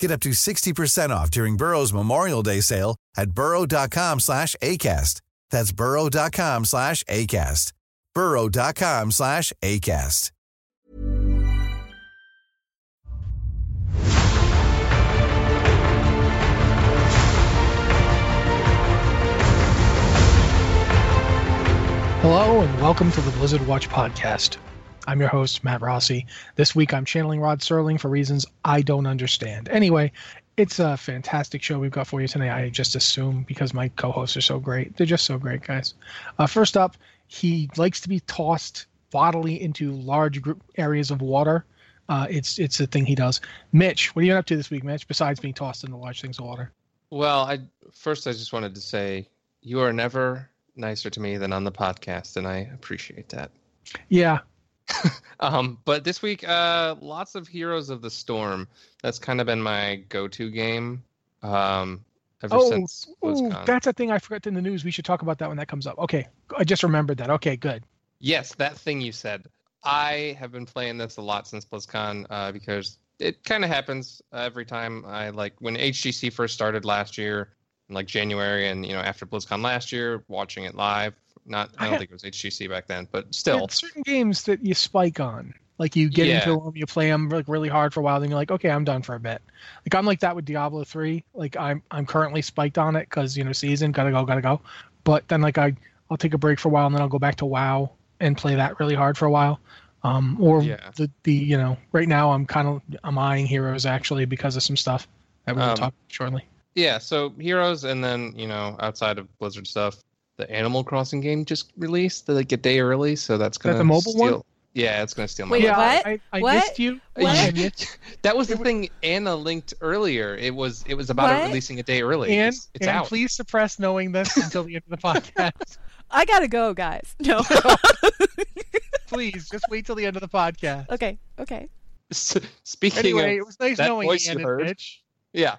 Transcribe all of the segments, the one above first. Get up to 60% off during Burrow's Memorial Day sale at burrow.com/ACAST. That's burrow.com/ACAST. burrow.com/ACAST. Hello and welcome to the Blizzard Watch podcast. I'm your host, Matt Rossi. This week, I'm channeling Rod Serling for reasons I don't understand. Anyway, it's a fantastic show we've got for you tonight, I just assume, because my co-hosts are so great. They're just so great, guys. First up, he likes to be tossed bodily into large group areas of water. It's a thing he does. Mitch, what are you up to this week, Mitch, besides being tossed into large things of water? Well, I just wanted to say you are never nicer to me than on the podcast, and I appreciate that. Yeah. But this week, lots of Heroes of the Storm. That's kind of been my go-to game since BlizzCon. That's a thing I forgot in the news. We should talk about that when that comes up. Okay, I just remembered that. Okay, good. Yes, that thing you said. I have been playing this a lot since BlizzCon because it kind of happens every time. When HGC first started last year, in January, and after BlizzCon last year, watching it live. I don't think it was HGC back then, but still. Certain games that you spike on. You get into them, you play them really hard for a while, then you're like, okay, I'm done for a bit. I'm like that with Diablo 3. I'm currently spiked on it because, season, gotta go. But then I'll take a break for a while, and then I'll go back to WoW and play that really hard for a while. Right now I'm eyeing Heroes actually because of some stuff that we'll talk shortly. Yeah, so Heroes, and then, outside of Blizzard stuff, the Animal Crossing game just released a day early, so that's going to steal... Is that the mobile one? Yeah, it's going to steal my life. Wait, what? I missed you. What? That was the thing Anna linked earlier. It was about it releasing a day early. And it's out. Please suppress knowing this until the end of the podcast. I got to go, guys. No. Please, just wait till the end of the podcast. Okay. Anyway, it was nice knowing Anna, bitch. Yeah.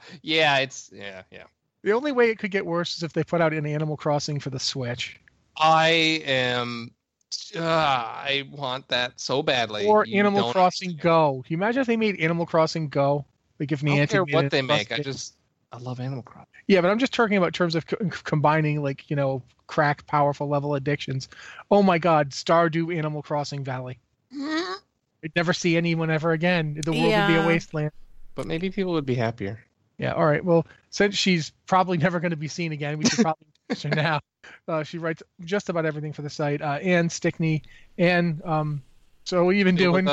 The only way it could get worse is if they put out an Animal Crossing for the Switch. I want that so badly. Or Animal Crossing Go. Can you imagine if they made Animal Crossing Go? I love Animal Crossing. Yeah, but I'm just talking about terms of combining, crack, powerful level addictions. Oh my God, Stardew Animal Crossing Valley. I'd never see anyone ever again. The world would be a wasteland. But maybe people would be happier. Yeah, all right. Well, since she's probably never going to be seen again, we should probably finish her now. She writes just about everything for the site. Ann Stickney. Ann, so what have you been doing?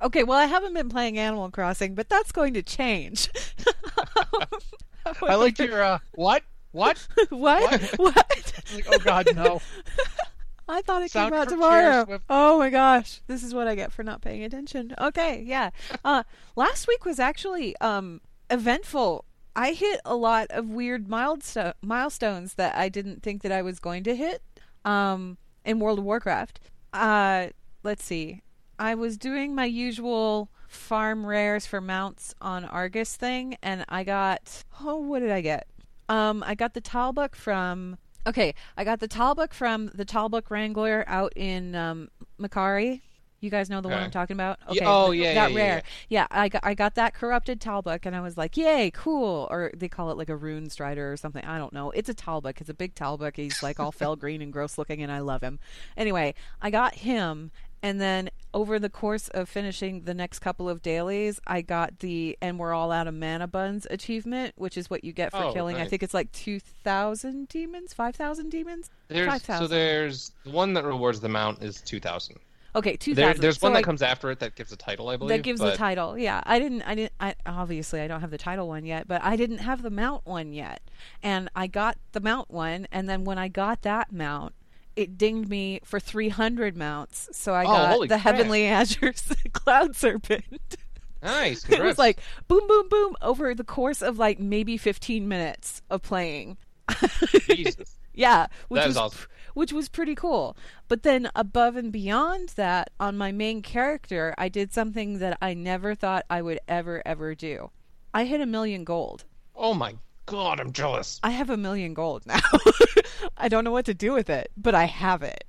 Okay, well, I haven't been playing Animal Crossing, but that's going to change. I liked your, What? Oh, God, no. I thought it came out tomorrow. Oh, my gosh. This is what I get for not paying attention. Okay, yeah. Last week was actually... eventful. I hit a lot of weird milestones that I didn't think that I was going to hit in World of Warcraft. Let's see. I was doing my usual farm rares for mounts on Argus thing, and I got... Oh, what did I get? I got the Talbuck from... Okay, I got the Talbuck from the Talbuck Wrangler out in Makari. You guys know the one I'm talking about? Okay. Oh, yeah. Rare. Yeah, I got that corrupted Talbuk, and I was like, yay, cool. Or they call it like a rune strider or something. I don't know. It's a Talbuk. It's a big Talbuk. He's like all fell green and gross looking, and I love him. Anyway, I got him, and then over the course of finishing the next couple of dailies, I got the And We're All Out of Mana Buns achievement, which is what you get for killing. Nice. I think it's like 2,000 demons, 5,000 demons? 5,000. So there's the one that rewards the mount is 2,000. Okay, 2,000. There's one that comes after it that gives a title, I believe. That gives the title, yeah. I obviously I don't have the title one yet, but I didn't have the mount one yet, and I got the mount one, and then when I got that mount, it dinged me for 300 mounts, so I got the Heavenly Azure's Cloud Serpent. Nice. Congrats. It was like boom, boom, boom over the course of like maybe 15 minutes of playing. Jesus. Yeah, that was awesome. Which was pretty cool. But then above and beyond that, on my main character, I did something that I never thought I would ever do. I hit 1,000,000 gold. Oh my God, I'm jealous. I have 1,000,000 gold now. I don't know what to do with it, but I have it.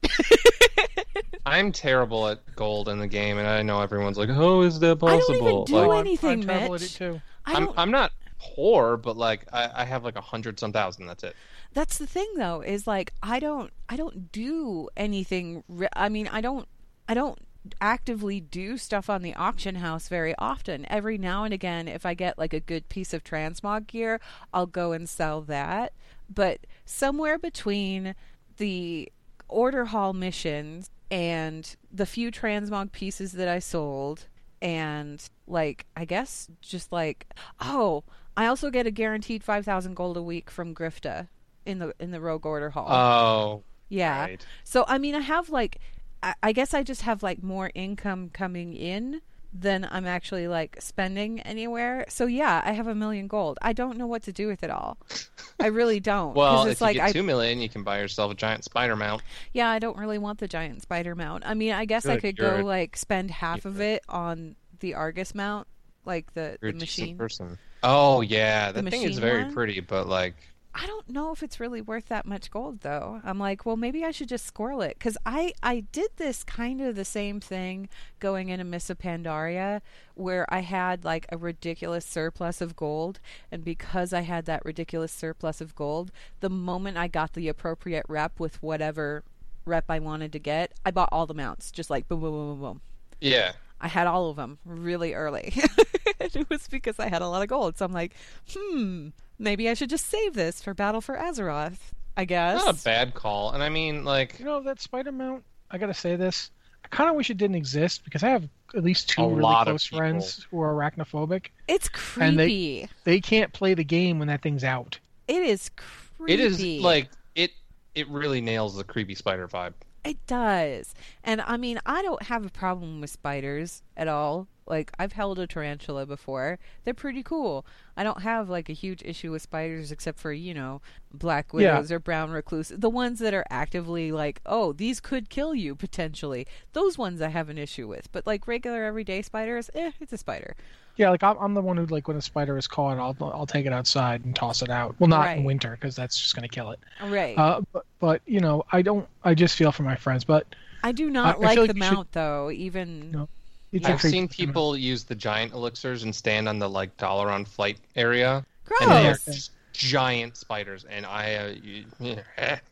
I'm terrible at gold in the game, and I know everyone's like, "How is that possible?" I don't even do anything, Mitch. I'm terrible at it too. I'm not poor, but like I have like 100-some thousand. That's it. That's the thing, though, is like I don't do anything. I don't actively do stuff on the auction house very often. Every now and again, if I get like a good piece of transmog gear, I'll go and sell that. But somewhere between the order hall missions and the few transmog pieces that I sold, and like I guess just like I also get a guaranteed 5,000 gold a week from Grifta in the Rogue Order Hall. Oh, yeah. Right. So I mean, I have like, I guess I just have like more income coming in than I'm actually like spending anywhere. So yeah, I have 1,000,000 gold. I don't know what to do with it all. I really don't. Well, it's if like you get 2 million, you can buy yourself a giant spider mount. Yeah, I don't really want the giant spider mount. I mean, I guess I could go like spend half of it on the Argus mount, like the machine person. Oh yeah, that thing is very pretty, but like, I don't know if it's really worth that much gold, though. I'm like, well, maybe I should just squirrel it. Because I did this kind of the same thing going into Miss Pandaria, where I had like a ridiculous surplus of gold. And because I had that ridiculous surplus of gold, the moment I got the appropriate rep with whatever rep I wanted to get, I bought all the mounts. Just like boom, boom, boom, boom, boom. Yeah. I had all of them really early. It was because I had a lot of gold. So I'm like, maybe I should just save this for Battle for Azeroth, I guess. Not a bad call. And I mean, like... You know, that spider mount, I gotta say this, I kind of wish it didn't exist, because I have at least two really close friends who are arachnophobic. It's creepy. And they can't play the game when that thing's out. It is creepy. It is, like... It really nails the creepy spider vibe. It does. And, I mean, I don't have a problem with spiders at all. Like, I've held a tarantula before. They're pretty cool. I don't have, like, a huge issue with spiders except for, you know, black widows or brown recluses. The ones that are actively like, oh, these could kill you, potentially. Those ones I have an issue with. But, like, regular everyday spiders, it's a spider. Yeah, like, I'm the one who, like, when a spider is caught, I'll take it outside and toss it out. Well, not in winter, because that's just going to kill it. Right. But, you know, I just feel for my friends. But I do not like the mount, though, even... No. I've seen people use the giant elixirs and stand on the like Dalaran flight area. Gross. And they're just giant spiders, and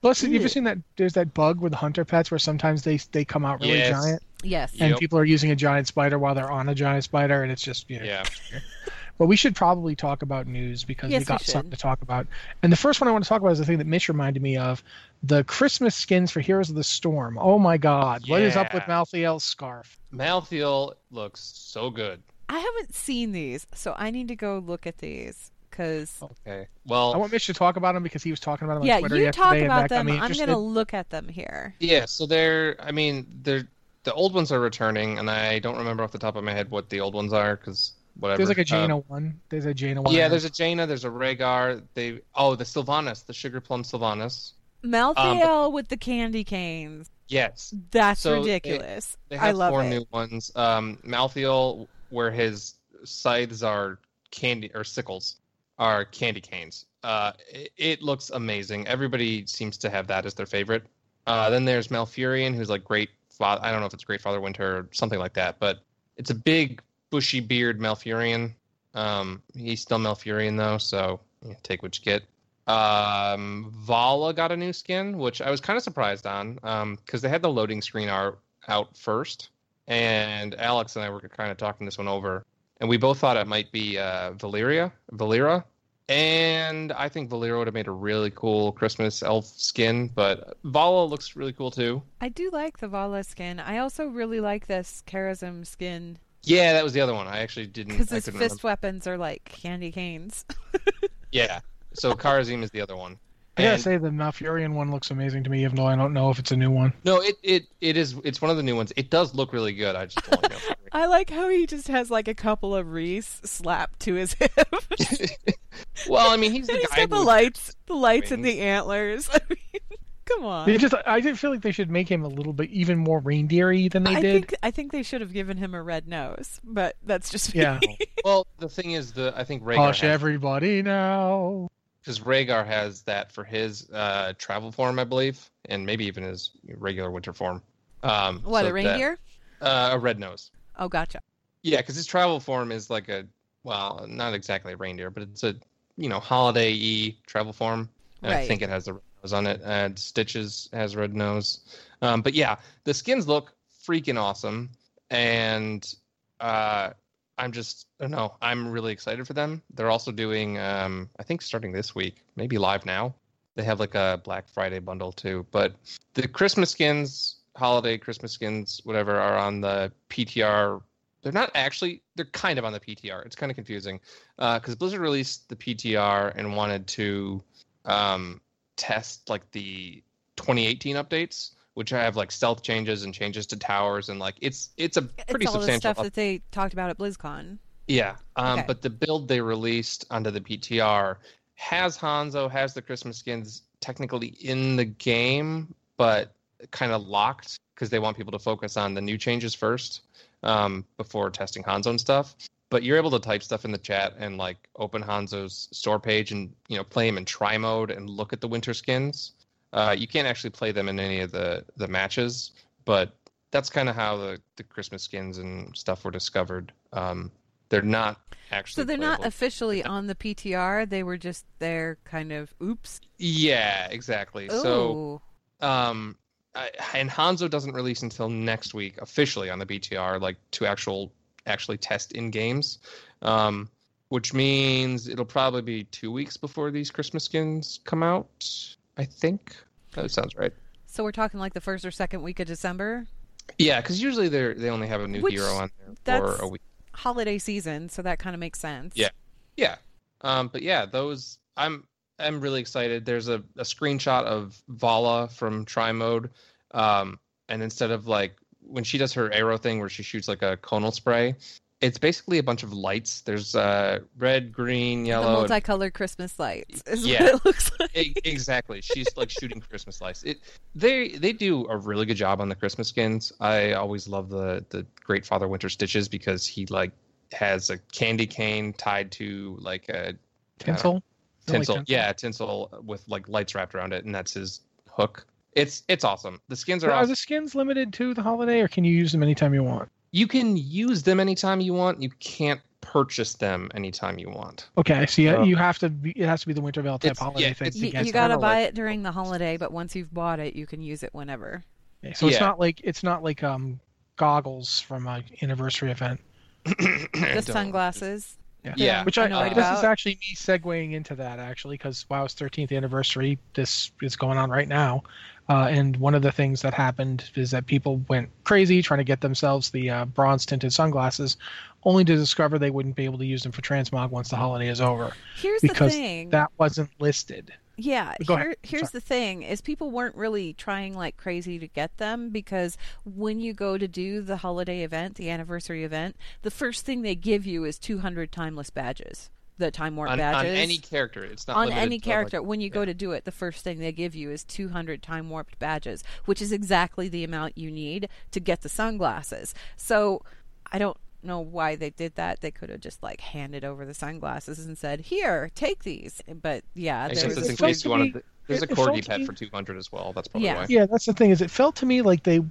plus, have you ever seen that? There's that bug with the hunter pets where sometimes they come out really giant. Yes. And people are using a giant spider while they're on a giant spider, and it's just But we should probably talk about news, because we got something to talk about. And the first one I want to talk about is the thing that Mitch reminded me of, the Christmas skins for Heroes of the Storm. Oh my God. Yeah. What is up with Malthael's scarf? Malthael looks so good. I haven't seen these, so I need to go look at these. Okay. Well, I want Mitch to talk about them, because he was talking about them on Twitter yesterday. Yeah, you talk about them. I'm going to look at them here. Yeah, so the old ones are returning, and I don't remember off the top of my head what the old ones are, because... Whatever. There's like a Jaina one. There's a Jaina one. Yeah, there's a Jaina. There's a Rehgar. The Sylvanas, the sugar plum Sylvanas. Malthael with the candy canes. Yes, that's ridiculous. They have four new ones. Malthael, where his scythes are candy, or sickles are candy canes. It looks amazing. Everybody seems to have that as their favorite. Then there's Malfurion, who's like Great I don't know if it's Great Father Winter or something like that, but it's a big bushy beard Malfurion. He's still Malfurion though, so yeah, take what you get. Valla got a new skin, which I was kind of surprised on, because they had the loading screen out first, and Alex and I were kind of talking this one over, and we both thought it might be Valyra, and I think Valyra would have made a really cool Christmas elf skin, but Valla looks really cool too. I do like the Valla skin. I also really like this Charism skin. Yeah, that was the other one. I actually didn't. Because his fist remember. Weapons are like candy canes. Yeah. So Karazim is the other one. I gotta say the Malfurion one looks amazing to me, even though I don't know if it's a new one. No, it is. It's one of the new ones. It does look really good. I just don't like Malfurion. I like how he just has like a couple of wreaths slapped to his hips. Well, I mean, he's the guy. He's got the lights and the antlers. I mean, come on. I did feel like they should make him a little bit even more reindeer-y than they did. I think they should have given him a red nose, but that's just me. Yeah. Well, the thing is, I think Rehgar. Hush, everybody now. Because Rehgar has that for his travel form, I believe, and maybe even his regular winter form. A reindeer? A red nose. Oh, gotcha. Yeah, because his travel form is like not exactly a reindeer, but it's a, holiday-y travel form. And right. I think it has the red nose on it. And Stitches has a red nose. But yeah, the skins look freaking awesome. And I'm really excited for them. They're also doing, I think starting this week, maybe live now, they have like a Black Friday bundle too. But the Christmas skins, holiday Christmas skins, whatever, are on the PTR. They're not actually, they're kind of on the PTR. It's kind of confusing because Blizzard released the PTR and wanted to test like the 2018 updates, which have like stealth changes and changes to towers, and like it's a pretty substantial. It's all the stuff that they talked about at BlizzCon. Yeah, okay. But the build they released under the PTR has Hanzo, has the Christmas skins technically in the game, but kind of locked because they want people to focus on the new changes first before testing Hanzo and stuff. But you're able to type stuff in the chat and like open Hanzo's store page and play him in try mode and look at the winter skins. You can't actually play them in any of the matches, but that's kind of how the Christmas skins and stuff were discovered. They're not actually. So they're playable. Not officially on the PTR. They were just there, kind of. Oops. Yeah, exactly. Ooh. So, and Hanzo doesn't release until next week officially on the PTR, like to actually test in games, which means it'll probably be 2 weeks before these Christmas skins come out. I think that sounds right. So we're talking like the first or second week of December? Yeah, because usually they only have a new hero on there for a week. Holiday season, so that kind of makes sense. Yeah, yeah. But yeah, those I'm really excited. There's a screenshot of Valla from Try Mode, and instead of like when she does her arrow thing where she shoots like a conal spray, it's basically a bunch of lights. There's red, green, yellow. The multicolored Christmas lights is what it looks like. Exactly. She's like shooting Christmas lights. They do a really good job on the Christmas skins. I always love the Great Father Winter Stitches because he like has a candy cane tied to like a tinsel. Tinsel with like lights wrapped around it, and that's his hook. It's awesome. The skins are awesome. Are the skins limited to the holiday, or can you use them anytime you want? You can use them anytime you want. You can't purchase them anytime you want. Okay, so you have to. It has to be the Wintervale type holiday thing. You gotta buy it during the holiday, but once you've bought it, you can use it whenever. Yeah, so it's not like goggles from an anniversary event. Just sunglasses. Yeah. Which this is actually me segueing into that actually, because WoW's 13th anniversary. This is going on right now. And one of the things that happened is that people went crazy trying to get themselves the bronze-tinted sunglasses, only to discover they wouldn't be able to use them for transmog once the holiday is over. Here's the thing. Because that wasn't listed. Yeah, here's the thing, is people weren't really trying like crazy to get them, because when you go to do the holiday event, the anniversary event, the first thing they give you is 200 timeless badges. The Time Warp badges. On any character. It's not on any character. Like, when you go to do it, the first thing they give you is 200 Time Warped badges, which is exactly the amount you need to get the sunglasses. So I don't know why they did that. They could have just like handed over the sunglasses and said, here, take these. But yeah. There was, in case you wanted There's a corgi pet for $200 as well. That's probably why. Yeah, that's the thing. Is it felt to me like they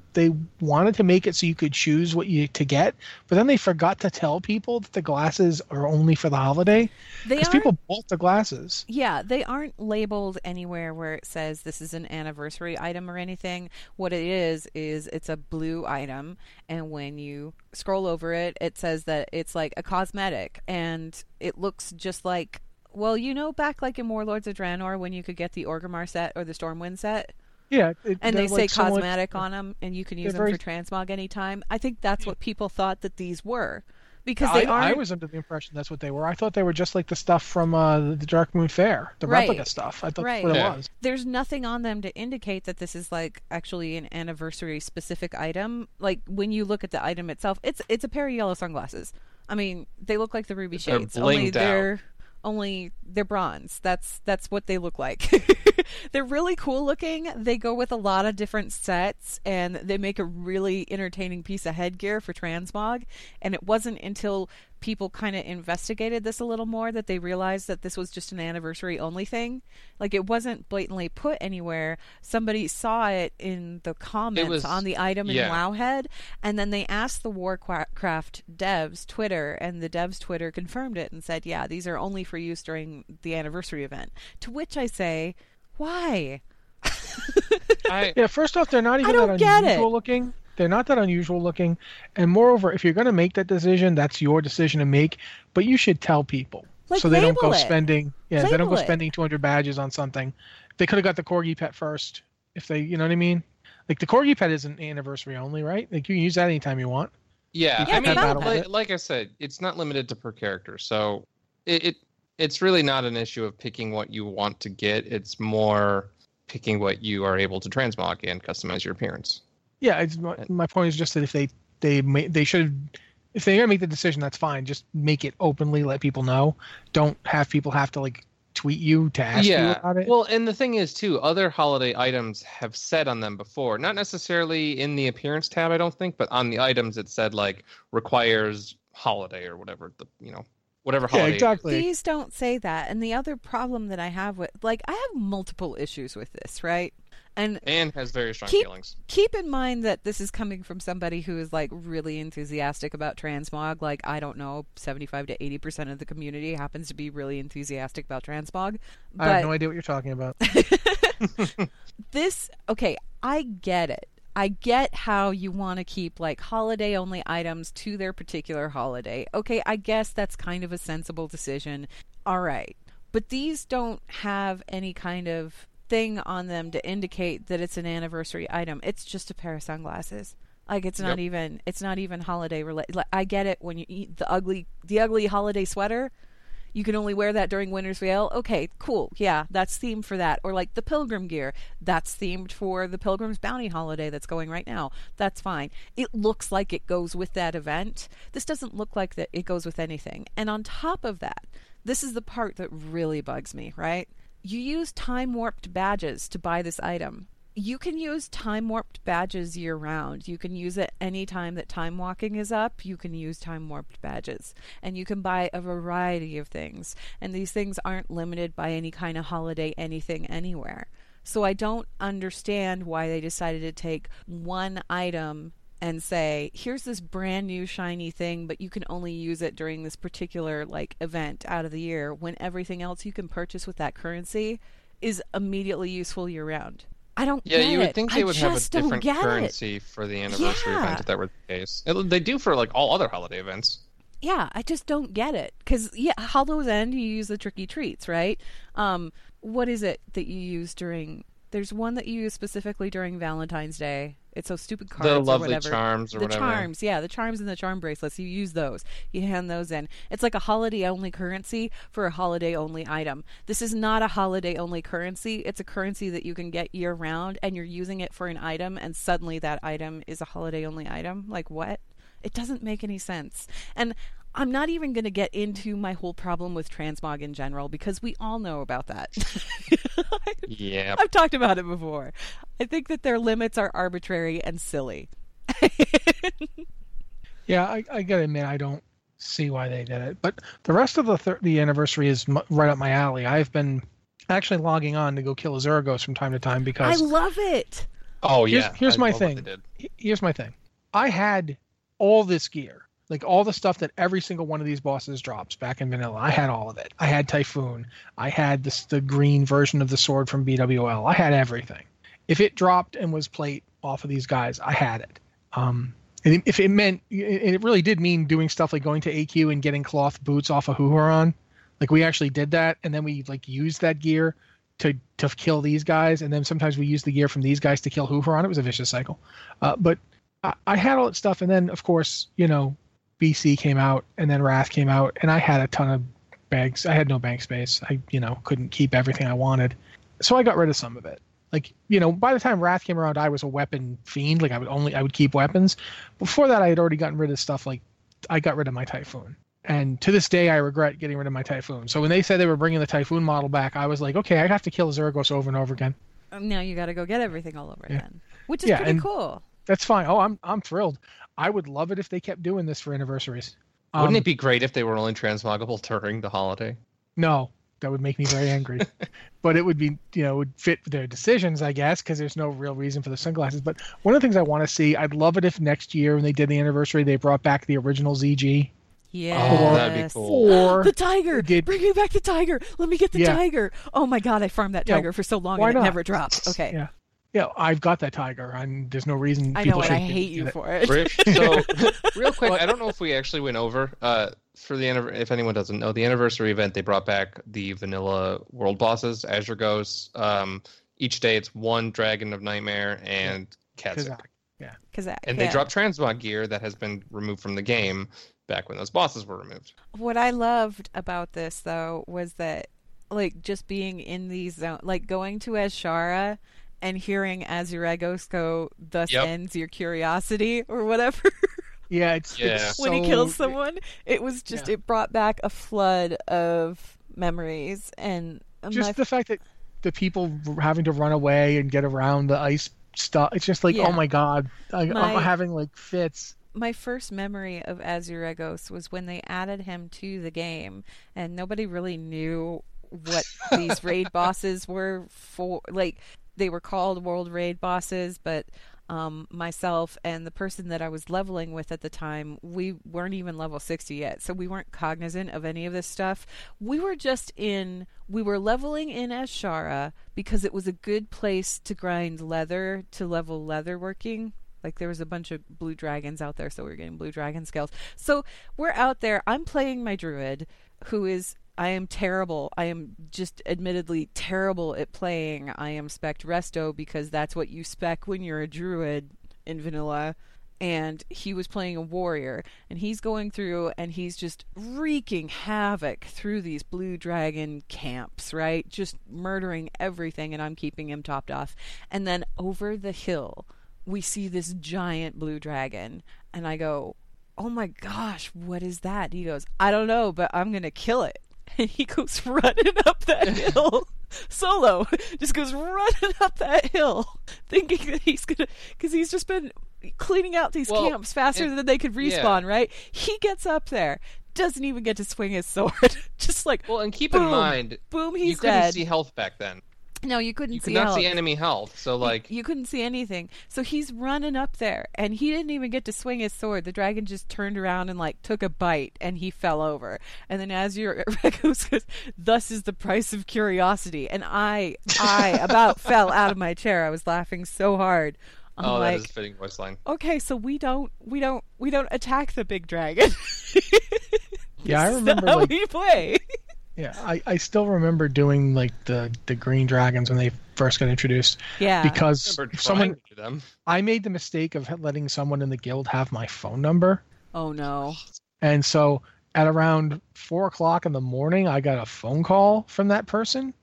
wanted to make it so you could choose what you to get, but then they forgot to tell people that the glasses are only for the holiday. Because people bought the glasses. Yeah, they aren't labeled anywhere where it says this is an anniversary item or anything. What it is it's a blue item, and when you scroll over it, it says that it's like a cosmetic, and it looks just like. Well, you know, back like in Warlords of Draenor when you could get the Orgrimmar set or the Stormwind set? Yeah. And they say cosmetic on them, and you can use them for transmog anytime. I think that's what people thought that these were. Because they are. I was under the impression that's what they were. I thought they were just like the stuff from the Dark Moon Fair, the replica stuff. I thought that's what it was. There's nothing on them to indicate that this is like actually an anniversary specific item. Like when you look at the item itself, it's a pair of yellow sunglasses. I mean, they look like the ruby shades. Only they're... Only they're bronze. That's what they look like. They're really cool looking. They go with a lot of different sets, and they make a really entertaining piece of headgear for transmog. And it wasn't until people kind of investigated this a little more that they realized that this was just an anniversary only thing. Like, it wasn't blatantly put anywhere. Somebody saw it in the comments on the item in Wowhead, and then they asked the Warcraft devs Twitter, and the devs Twitter confirmed it and said, yeah, these are only for use during the anniversary event. To which I say, why? First off, they're not even that unusual looking. They're not that unusual looking. And moreover, if you're going to make that decision, that's your decision to make. But you should tell people. Like, so they don't go spending spending 200 badges on something. They could have got the corgi pet first. If they, you know what I mean? Like, the corgi pet isn't anniversary only, right? Like, you can use that anytime you want. Yeah. I mean, like I said, it's not limited to per character. So it's really not an issue of picking what you want to get. It's more picking what you are able to transmog and customize your appearance. Yeah, my point is just that if they should, if they're gonna make the decision, that's fine. Just make it openly, let people know. Don't have people have to like tweet you to ask you about it. Well, and the thing is too, other holiday items have said on them before, not necessarily in the appearance tab, I don't think, but on the items it said like requires holiday or whatever whatever holiday. Yeah, exactly. These don't say that, and the other problem that I have with I have multiple issues with this, right? And has very strong feelings. Keep in mind that this is coming from somebody who is like really enthusiastic about transmog. Like, I don't know, 75 to 80% of the community happens to be really enthusiastic about transmog. But... I have no idea what you're talking about. I get it. I get how you want to keep like holiday only items to their particular holiday. Okay, I guess that's kind of a sensible decision. All right. But these don't have any kind of thing on them to indicate that it's an anniversary item. It's just a pair of sunglasses. Like, it's not even holiday related. Like, I get it when you eat the ugly holiday sweater. You can only wear that during Winter's Veil. Okay, cool. Yeah, that's themed for that. Or like the pilgrim gear. That's themed for the Pilgrim's Bounty holiday that's going right now. That's fine. It looks like it goes with that event. This doesn't look like that it goes with anything. And on top of that, this is the part that really bugs me, right? You use time-warped badges to buy this item. You can use time-warped badges year-round. You can use it any time that time walking is up. You can use time-warped badges. And you can buy a variety of things. And these things aren't limited by any kind of holiday anything anywhere. So I don't understand why they decided to take one item and say, here's this brand new shiny thing, but you can only use it during this particular like event out of the year, when everything else you can purchase with that currency is immediately useful year round. I don't get it. Yeah, you would think they would have a different currency for the anniversary event if that were the case. They do for like all other holiday events. Yeah, I just don't get it. Because, Hollow's End, you use the tricky treats, right? What is it that you use during... There's one that you use specifically during Valentine's Day. It's those stupid cards or whatever. The lovely charms or whatever. The charms, yeah. The charms and the charm bracelets. You use those. You hand those in. It's like a holiday-only currency for a holiday-only item. This is not a holiday-only currency. It's a currency that you can get year-round, and you're using it for an item, and suddenly that item is a holiday-only item. Like, what? It doesn't make any sense. And I'm not even going to get into my whole problem with transmog in general, because we all know about that. Yeah, I've talked about it before. I think that their limits are arbitrary and silly. I gotta admit, I don't see why they did it. But the rest of the anniversary is right up my alley. I've been actually logging on to go kill Azuregos from time to time because... I love it! Oh, yeah. Here's my thing. Here's my thing. I had all this gear. Like, all the stuff that every single one of these bosses drops back in vanilla. I had all of it. I had Typhoon. I had the green version of the sword from BWL. I had everything. If it dropped and was plate off of these guys, I had it. And if it meant... It really did mean doing stuff like going to AQ and getting cloth boots off of Huron. Like, we actually did that, and then we, like, used that gear to kill these guys, and then sometimes we used the gear from these guys to kill Huron. It was a vicious cycle. But I had all that stuff, and then, of course, you know... BC came out, and then Wrath came out, and I had a ton of bags. I had no bank space. I, couldn't keep everything I wanted. So I got rid of some of it. Like, by the time Wrath came around, I was a weapon fiend. Like, I would keep weapons. Before that, I had already gotten rid of stuff. Like, I got rid of my Typhoon. And to this day, I regret getting rid of my Typhoon. So when they said they were bringing the Typhoon model back, I was like, okay, I have to kill Azuregos over and over again. Now you got to go get everything all over again, which is pretty cool. That's fine. Oh, I'm thrilled. I would love it if they kept doing this for anniversaries. Wouldn't it be great if they were only transmogable during the holiday? No, that would make me very angry. But it would be, it would fit their decisions, I guess, because there's no real reason for the sunglasses. But one of the things I want to see, I'd love it if next year when they did the anniversary, they brought back the original ZG. Yeah, that'd be cool. The tiger. Bringing back the tiger. Let me get the tiger. Oh my God, I farmed that tiger for so long and it never dropped. Okay. Yeah. Yeah, I've got that tiger, and there's no reason people should. I know, and I hate you for it. So, real quick, I don't know if we actually went over, for the if anyone doesn't know, the anniversary event, they brought back the vanilla world bosses, Azuregos. Each day it's one Dragon of Nightmare and Kazzak. Yeah. Kazzak, and they dropped transmog gear that has been removed from the game back when those bosses were removed. What I loved about this, though, was that, like, just being in these zones, like, going to Ashzara... and hearing Azuregos go, thus ends your curiosity, or whatever. It's when he kills someone, it was just, it brought back a flood of memories. And just the fact that the people having to run away and get around the ice stuff, it's just like, oh my God, I'm having like fits. My first memory of Azuregos was when they added him to the game, and nobody really knew what these raid bosses were for, like... They were called World Raid bosses, but myself and the person that I was leveling with at the time, we weren't even level 60 yet, so we weren't cognizant of any of this stuff. We were just we were leveling in Ashzara because it was a good place to grind leather, to level leather working. Like, there was a bunch of blue dragons out there, so we were getting blue dragon scales. So we're out there. I'm playing my druid, who is... I am terrible. I am just admittedly terrible at playing. I am spec'd resto because that's what you spec when you're a druid in vanilla. And he was playing a warrior. And he's going through and he's just wreaking havoc through these blue dragon camps, right? Just murdering everything, and I'm keeping him topped off. And then over the hill, we see this giant blue dragon. And I go, oh my gosh, what is that? And he goes, I don't know, but I'm going to kill it. And he goes running up that hill solo. Just goes running up that hill thinking that he's going to... Because he's just been cleaning out these camps faster than they could respawn, right? He gets up there. Doesn't even get to swing his sword. Just like... Well, and keep in mind... Boom, he's dead. You couldn't see health back then. No, you couldn't see health. You could not see enemy health, so like... You couldn't see anything. So he's running up there, and he didn't even get to swing his sword. The dragon just turned around and, like, took a bite, and he fell over. And then Azuregos goes, thus is the price of curiosity. And I about fell out of my chair. I was laughing so hard. I'm like, that is a fitting voice line. Okay, so we don't attack the big dragon. I remember how we play. Yeah, I still remember doing, like, the green dragons when they first got introduced. Yeah. Because I made the mistake of letting someone in the guild have my phone number. Oh, no. And so at around 4 o'clock in the morning, I got a phone call from that person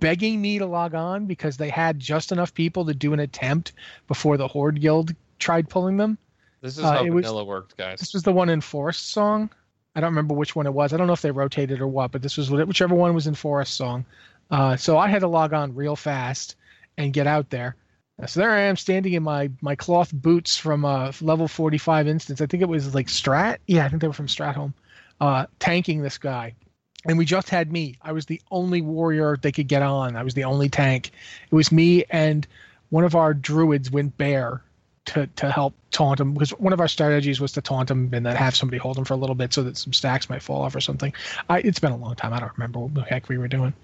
begging me to log on because they had just enough people to do an attempt before the Horde Guild tried pulling them. This is how vanilla worked, guys. This was the one in Forest Song. I don't remember which one it was. I don't know if they rotated or what, but this was whichever one was in Forest Song. So I had to log on real fast and get out there. So there I am standing in my cloth boots from a level 45 instance. I think it was like Strat. Yeah, I think they were from Stratholme, tanking this guy. And we just had me. I was the only warrior they could get on. I was the only tank. It was me and one of our druids went bear to help taunt him, because one of our strategies was to taunt him and then have somebody hold him for a little bit so that some stacks might fall off or something. It's been a long time. I don't remember what the heck we were doing.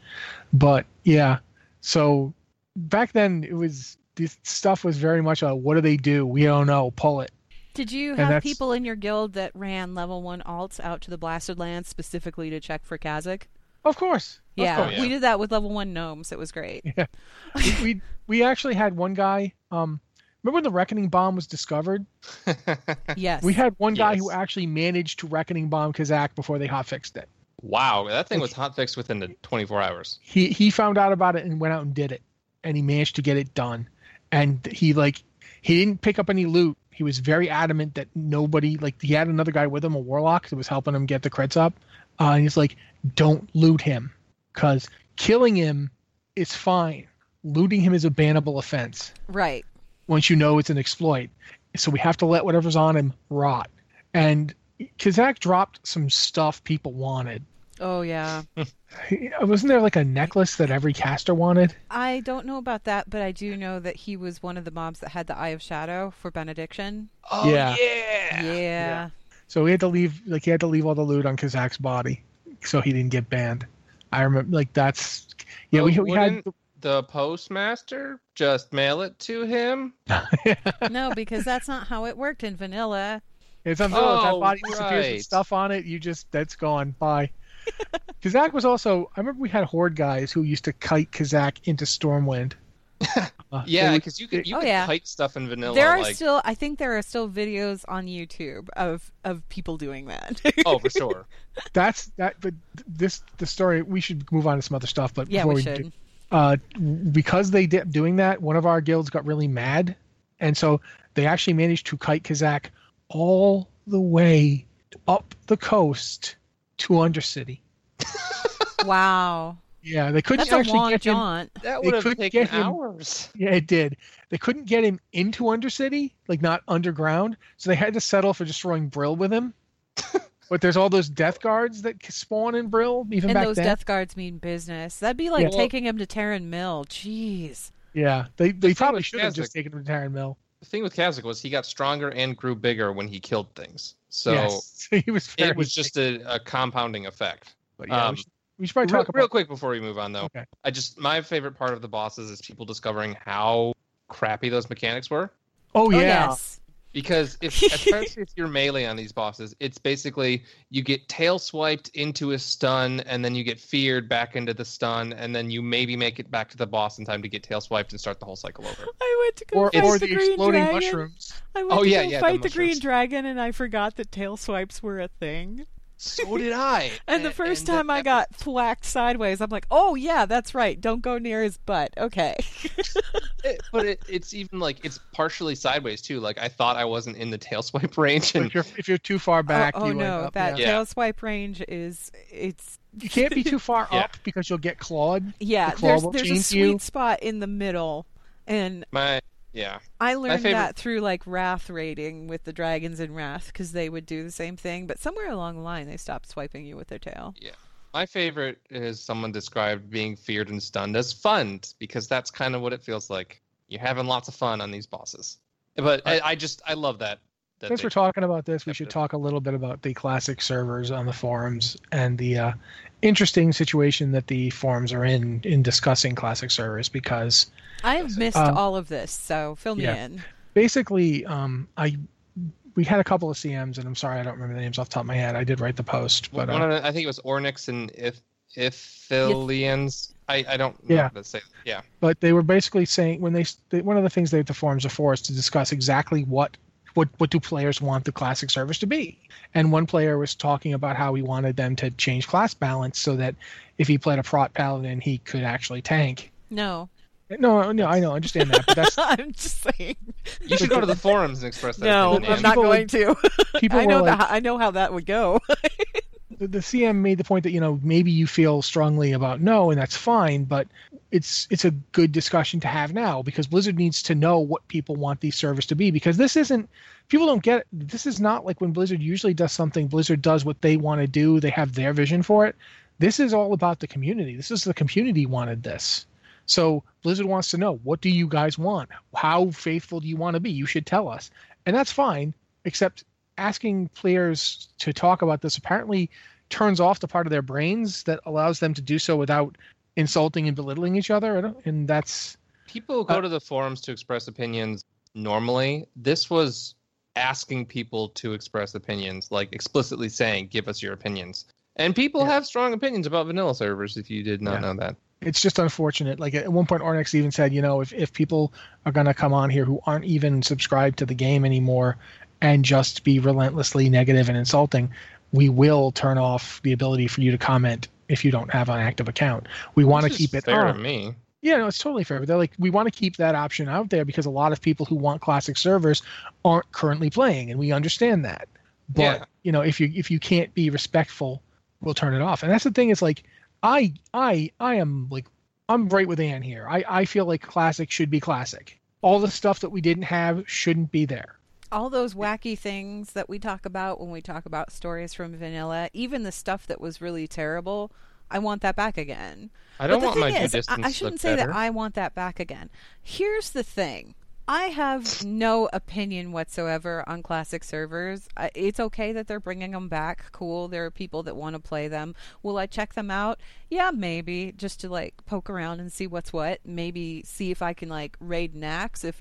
But, yeah. So back then, it was this stuff was very much a, what do they do? We don't know. Pull it. Did you have people in your guild that ran level 1 alts out to the Blasted Lands specifically to check for Kazzak? Of course. Yeah, we did that with level 1 gnomes. It was great. Yeah. we actually had one guy... remember when the Reckoning Bomb was discovered? Yes. We had one guy who actually managed to Reckoning Bomb Kazzak before they hotfixed it. Wow, that thing was hotfixed within the 24 hours. He found out about it and went out and did it. And he managed to get it done. And he didn't pick up any loot. He was very adamant that nobody, he had another guy with him, a warlock that was helping him get the creds up. And he's like, don't loot him, because killing him is fine. Looting him is a bannable offense. Right. Once you know it's an exploit. So we have to let whatever's on him rot. And Kazzak dropped some stuff people wanted. Oh, yeah. Wasn't there a necklace that every caster wanted? I don't know about that, but I do know that he was one of the mobs that had the Eye of Shadow for benediction. Oh, yeah. Yeah. So he had to leave, he had to leave all the loot on Kazzak's body so he didn't get banned. I remember, that's... Yeah, we had... The postmaster, just mail it to him? No, because that's not how it worked in vanilla. It's on vanilla. That body disappears with stuff on it. That's gone. Bye. Kazzak was also... I remember we had Horde guys who used to kite Kazzak into Stormwind. Yeah, because you could kite stuff in vanilla. There are still... I think there are still videos on YouTube of people doing that. Oh, for sure. But the story... We should move on to some other stuff, but before we should... because they did doing that, one of our guilds got really mad, and so they actually managed to kite Kazzak all the way up the coast to Undercity. Wow. Yeah, they couldn't actually get him. That would have taken hours. Yeah, it did. They couldn't get him into Undercity, not underground, so they had to settle for destroying Brill with him. But there's all those death guards that spawn in Brill, even back then. And those death guards mean business. That'd be like taking him to Terran Mill. Jeez. Yeah, they probably should have just taken him to Terran Mill. The thing with Kazzak was he got stronger and grew bigger when he killed things. So it was just a compounding effect. But yeah, we should probably talk real quick before we move on, though. Okay. My favorite part of the bosses is people discovering how crappy those mechanics were. Oh, yeah. Oh, yes. Because especially if you're melee on these bosses, it's basically you get tail swiped into a stun, and then you get feared back into the stun, and then you maybe make it back to the boss in time to get tail swiped and start the whole cycle over. I went to go fight the green dragon. Mushrooms. I went to fight the green dragon, and I forgot that tail swipes were a thing. So did I. And the first time I got thwacked sideways, I'm like, oh, yeah, that's right. Don't go near his butt. Okay. But it's even it's partially sideways, too. I thought I wasn't in the tail swipe range. And... If you're too far back, you end up. That tail swipe range is... You can't be too far up because you'll get clawed. Yeah, there's a sweet spot in the middle. And I learned that through Wrath raiding with the dragons in Wrath, because they would do the same thing, but somewhere along the line they stopped swiping you with their tail. Yeah, my favorite is someone described being feared and stunned as fun, because that's kind of what it feels like. You're having lots of fun on these bosses. But I love that. Since we're talking about this, we should talk a little bit about the classic servers on the forums and the interesting situation that the forums are in discussing classic servers, because... I've missed all of this, so fill me in. Basically, we had a couple of CMs, and I'm sorry I don't remember the names off the top of my head. I did write the post. But I think it was Ornyx and Ithilians. I don't know how to say. Yeah. But they were basically saying, when they one of the things that the forums are for is to discuss exactly what do players want the classic servers to be? And one player was talking about how he wanted them to change class balance so that if he played a Prot Paladin, he could actually tank. No, I know, I understand that. But that's... I'm just saying. You should go to the forums and express that. No, I'm not going to. I know how that would go. The CM made the point that, maybe you feel strongly about no, and that's fine, but it's a good discussion to have now, because Blizzard needs to know what people want these servers to be, because this isn't... People don't get it. This is not when Blizzard usually does something. Blizzard does what they want to do. They have their vision for it. This is all about the community. This is the community wanted this. So Blizzard wants to know, what do you guys want? How faithful do you want to be? You should tell us. And that's fine, except asking players to talk about this apparently turns off the part of their brains that allows them to do so without insulting and belittling each other. And that's... People go to the forums to express opinions normally. This was asking people to express opinions, like explicitly saying, give us your opinions. And people have strong opinions about vanilla servers, if you did not know that. It's just unfortunate. Like at one point, Ornex even said, you know, if people are going to come on here who aren't even subscribed to the game anymore and just be relentlessly negative and insulting, we will turn off the ability for you to comment if you don't have an active account. We want to keep it fair to me. Yeah, no, it's totally fair. But they're like, we want to keep that option out there because a lot of people who want classic servers aren't currently playing, and we understand that. But you know, if you can't be respectful, we'll turn it off. And that's the thing. It's like I am like, I'm right with Ann here. I feel like classic should be classic. All the stuff that we didn't have shouldn't be there. All those wacky things that we talk about when we talk about stories from vanilla, even the stuff that was really terrible, I want that back again. I don't want my distance to look better. I shouldn't say that I want that back again. Here's the thing. I have no opinion whatsoever on classic servers. It's okay that they're bringing them back. Cool. There are people that want to play them. Will I check them out? Yeah, maybe. Just to like poke around and see what's what. Maybe see if I can like raid Naxx if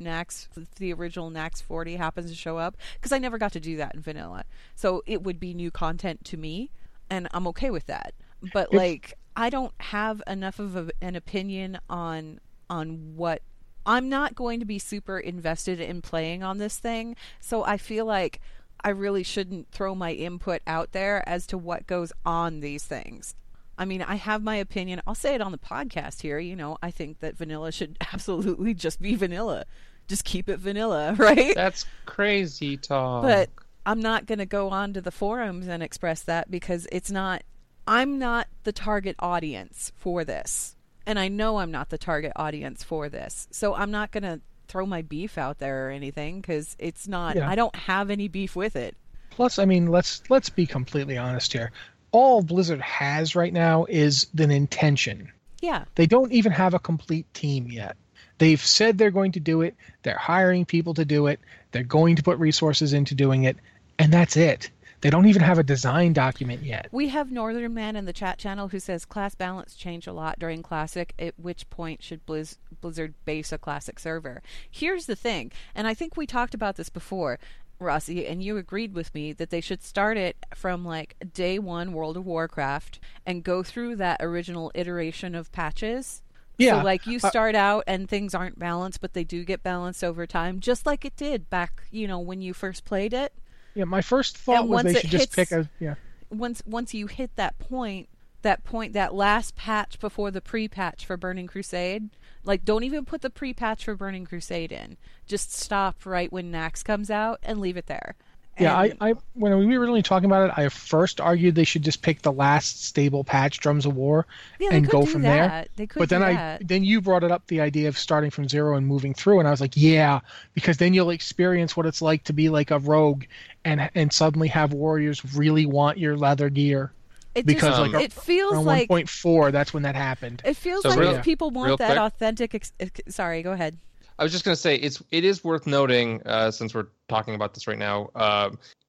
the original Naxx 40 happens to show up. Because I never got to do that in vanilla. So it would be new content to me. And I'm okay with that. But like, I don't have enough of an opinion on what. I'm not going to be super invested in playing on this thing, so I feel like I really shouldn't throw my input out there as to what goes on these things. I mean, I have my opinion. I'll say it on the podcast here. You know, I think that vanilla should absolutely just be vanilla. Just keep it vanilla, right? That's crazy talk. But I'm not going to go on to the forums and express that because it's not... I'm not the target audience for this. And I know I'm not the target audience for this. So I'm not going to throw my beef out there or anything because it's not, I don't have any beef with it. Plus, I mean, let's be completely honest here. All Blizzard has right now is an intention. Yeah. They don't even have a complete team yet. They've said they're going to do it. They're hiring people to do it. They're going to put resources into doing it. And that's it. They don't even have a design document yet. We have Northern Man in the chat channel who says class balance changed a lot during Classic. At which point should Blizzard base a Classic server? Here's the thing, and I think we talked about this before, Rossi, and you agreed with me that they should start it from like day one World of Warcraft and go through that original iteration of patches. Yeah. So like you start out and things aren't balanced, but they do get balanced over time, just like it did back, you know, when you first played it. Yeah, my first thought was they should just pick a... Yeah. Once you hit that point, that last patch before the pre-patch for Burning Crusade, like don't even put the pre-patch for Burning Crusade in. Just stop right when Naxx comes out and leave it there. And... Yeah, I when we were originally talking about it, I first argued they should just pick the last stable patch, Drums of War, and go from there. They could do that. But then you brought it up, the idea of starting from zero and moving through, and I was like, yeah, because then you'll experience what it's like to be like a rogue and suddenly have warriors really want your leather gear. It because just, like it feels like 1.4, that's when that happened. It feels so like if people want that quick, authentic. Sorry, go ahead. I was just going to say, it is worth noting, since we're talking about this right now,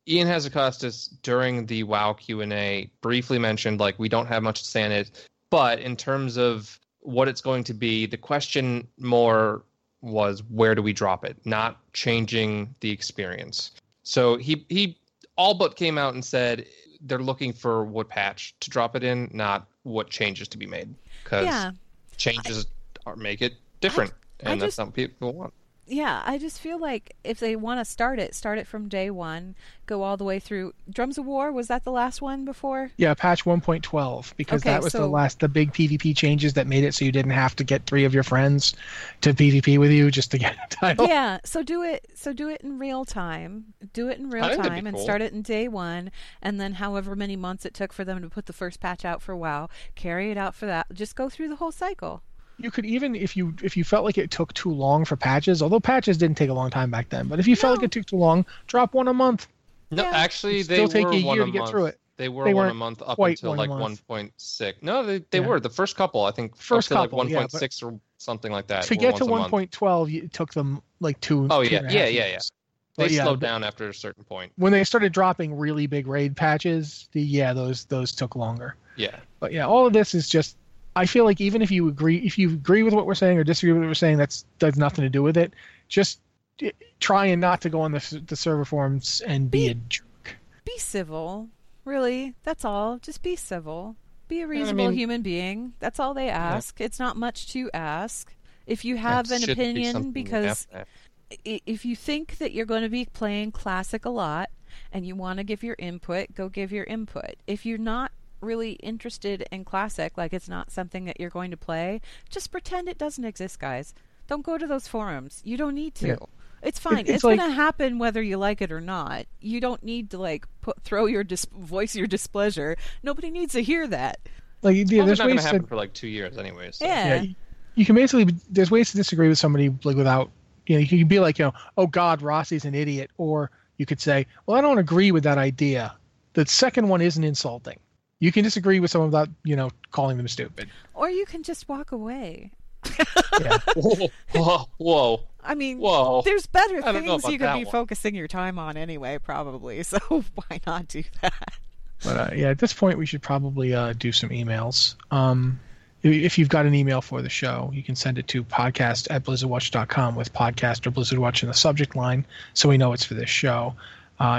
Ian Hazacostas during the WoW Q&A briefly mentioned, like, we don't have much to say on it, but in terms of what it's going to be, the question more was, where do we drop it? Not changing the experience. So he all but came out and said they're looking for what patch to drop it in, not what changes to be made. Because changes make it different. And that's what people want. Yeah, I just feel like if they want to start it from day one, go all the way through. Drums of War, was that the last one before? Yeah, patch 1.12, because that was the big PvP changes that made it so you didn't have to get three of your friends to PvP with you just to get a title. Yeah, so do it in real time. Do it in real time and start it in day one, and then however many months it took for them to put the first patch out for WoW, carry it out for that. Just go through the whole cycle. You could even, if you felt like it took too long for patches, although patches didn't take a long time back then, but if you felt like it took too long, drop one a month. No, actually, they were 1 a month. It'll take a year to get through it. They were they one a month up until like 1.6. No, they were. The first couple, I think, first up to like 1.6 or something like that. To get to 1.12, it took them like two. Oh, yeah. Yeah. They slowed down after a certain point. When they started dropping really big raid patches, those took longer. Yeah. But yeah, all of this is just, I feel like even if you agree with what we're saying or disagree with what we're saying, that's nothing to do with it. Just trying not to go on the server forums and be a jerk. Be civil. Really, that's all. Just be civil. Be a reasonable human being. That's all they ask. Yeah. It's not much to ask. If you have an opinion, because if you think that you're going to be playing Classic a lot and you want to give your input, go give your input. If you're not really interested in Classic, like it's not something that you're going to play, just pretend it doesn't exist, guys. Don't go to those forums. You don't need to. Yeah. It's fine. It's like, going to happen whether you like it or not. You don't need to like voice your displeasure. Nobody needs to hear that. Like, yeah, there's not going to happen for like 2 years, anyways. So. Yeah, you can basically there's ways to disagree with somebody like without you can be like oh God, Rossi's an idiot, or you could say, well, I don't agree with that idea. The second one isn't insulting. You can disagree with someone without calling them stupid, or you can just walk away. Yeah. Whoa. I mean, there's better things you could be focusing your time on anyway, probably. So why not do that? But at this point, we should probably do some emails. If you've got an email for the show, you can send it to podcast@blizzardwatch.com with podcast or Blizzard Watch in the subject line, so we know it's for this show.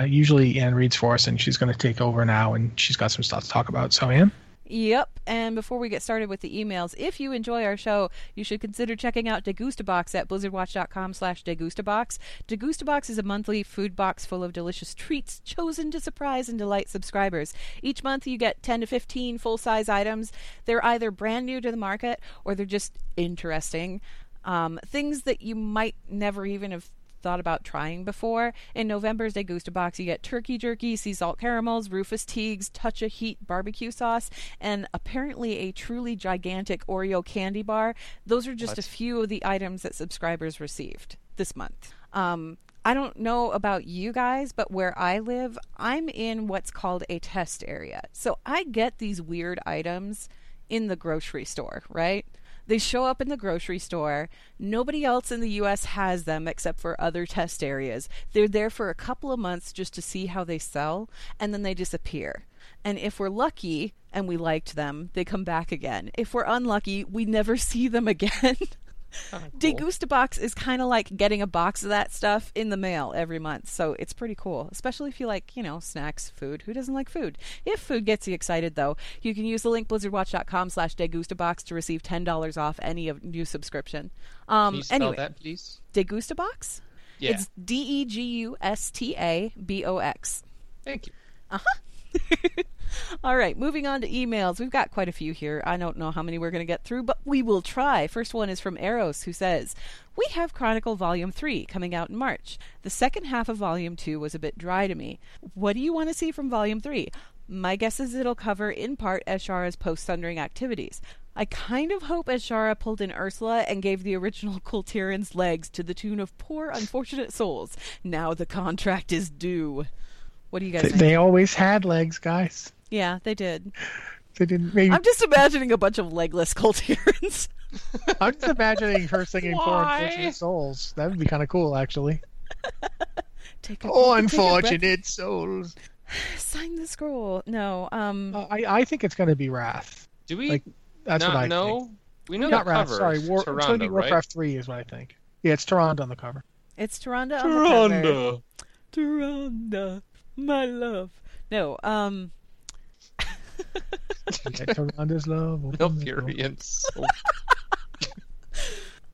Usually, Ann reads for us, and she's going to take over now, and she's got some stuff to talk about. So, Ann? Yep, and before we get started with the emails, if you enjoy our show, you should consider checking out Degustabox at blizzardwatch.com/Degustabox. Degustabox is a monthly food box full of delicious treats chosen to surprise and delight subscribers. Each month you get 10 to 15 full-size items. They're either brand new to the market or they're just interesting. Things that you might never even have thought about trying before. In November's Degustabox, you get turkey jerky, sea salt caramels, Rufus Teague's Touch of Heat barbecue sauce, and apparently a truly gigantic Oreo candy bar. Those are just a few of the items that subscribers received this month. I don't know about you guys, but where I live, I'm in what's called a test area. So I get these weird items in the grocery store, right? They show up in the grocery store. Nobody else in the U.S. has them except for other test areas. They're there for a couple of months just to see how they sell, and then they disappear. And if we're lucky and we liked them, they come back again. If we're unlucky, we never see them again. Cool. Degustabox is kind of like getting a box of that stuff in the mail every month, so it's pretty cool, especially if you like snacks, food. Who doesn't like food? If food gets you excited, though, you can use the link blizzardwatch.com/Degustabox to receive $10 off any new subscription. Can you spell that, please? Degustabox? Yeah. It's DEGUSTABOX. Thank you. All right, moving on to emails. We've got quite a few here. I don't know how many we're going to get through, but we will try. First one is from Eros, who says, we have Chronicle Volume 3 coming out in March. The second half of Volume 2 was a bit dry to me. What do you want to see from Volume 3? My guess is it'll cover, in part, Ashzara's post-Sundering activities. I kind of hope Ashzara pulled in Ursula and gave the original Kul'Tiran's legs to the tune of Poor Unfortunate Souls. Now the contract is due. What do you guys think? They always had legs, guys. Yeah, they did. They didn't. Maybe... I'm just imagining a bunch of legless Kul'Tirans. I'm just imagining her singing "Poor Unfortunate Souls." That would be kind of cool, actually. Unfortunate souls. Sign the scroll. No. I think it's going to be Wrath. Do we? Like, that's what I think. We know not the Wrath. Cover. Sorry, it's going to be Warcraft 3 is what I think. Yeah, it's Tyrande on the cover. It's Tyrande on the cover. Tyrande, my love. No. Malfurion.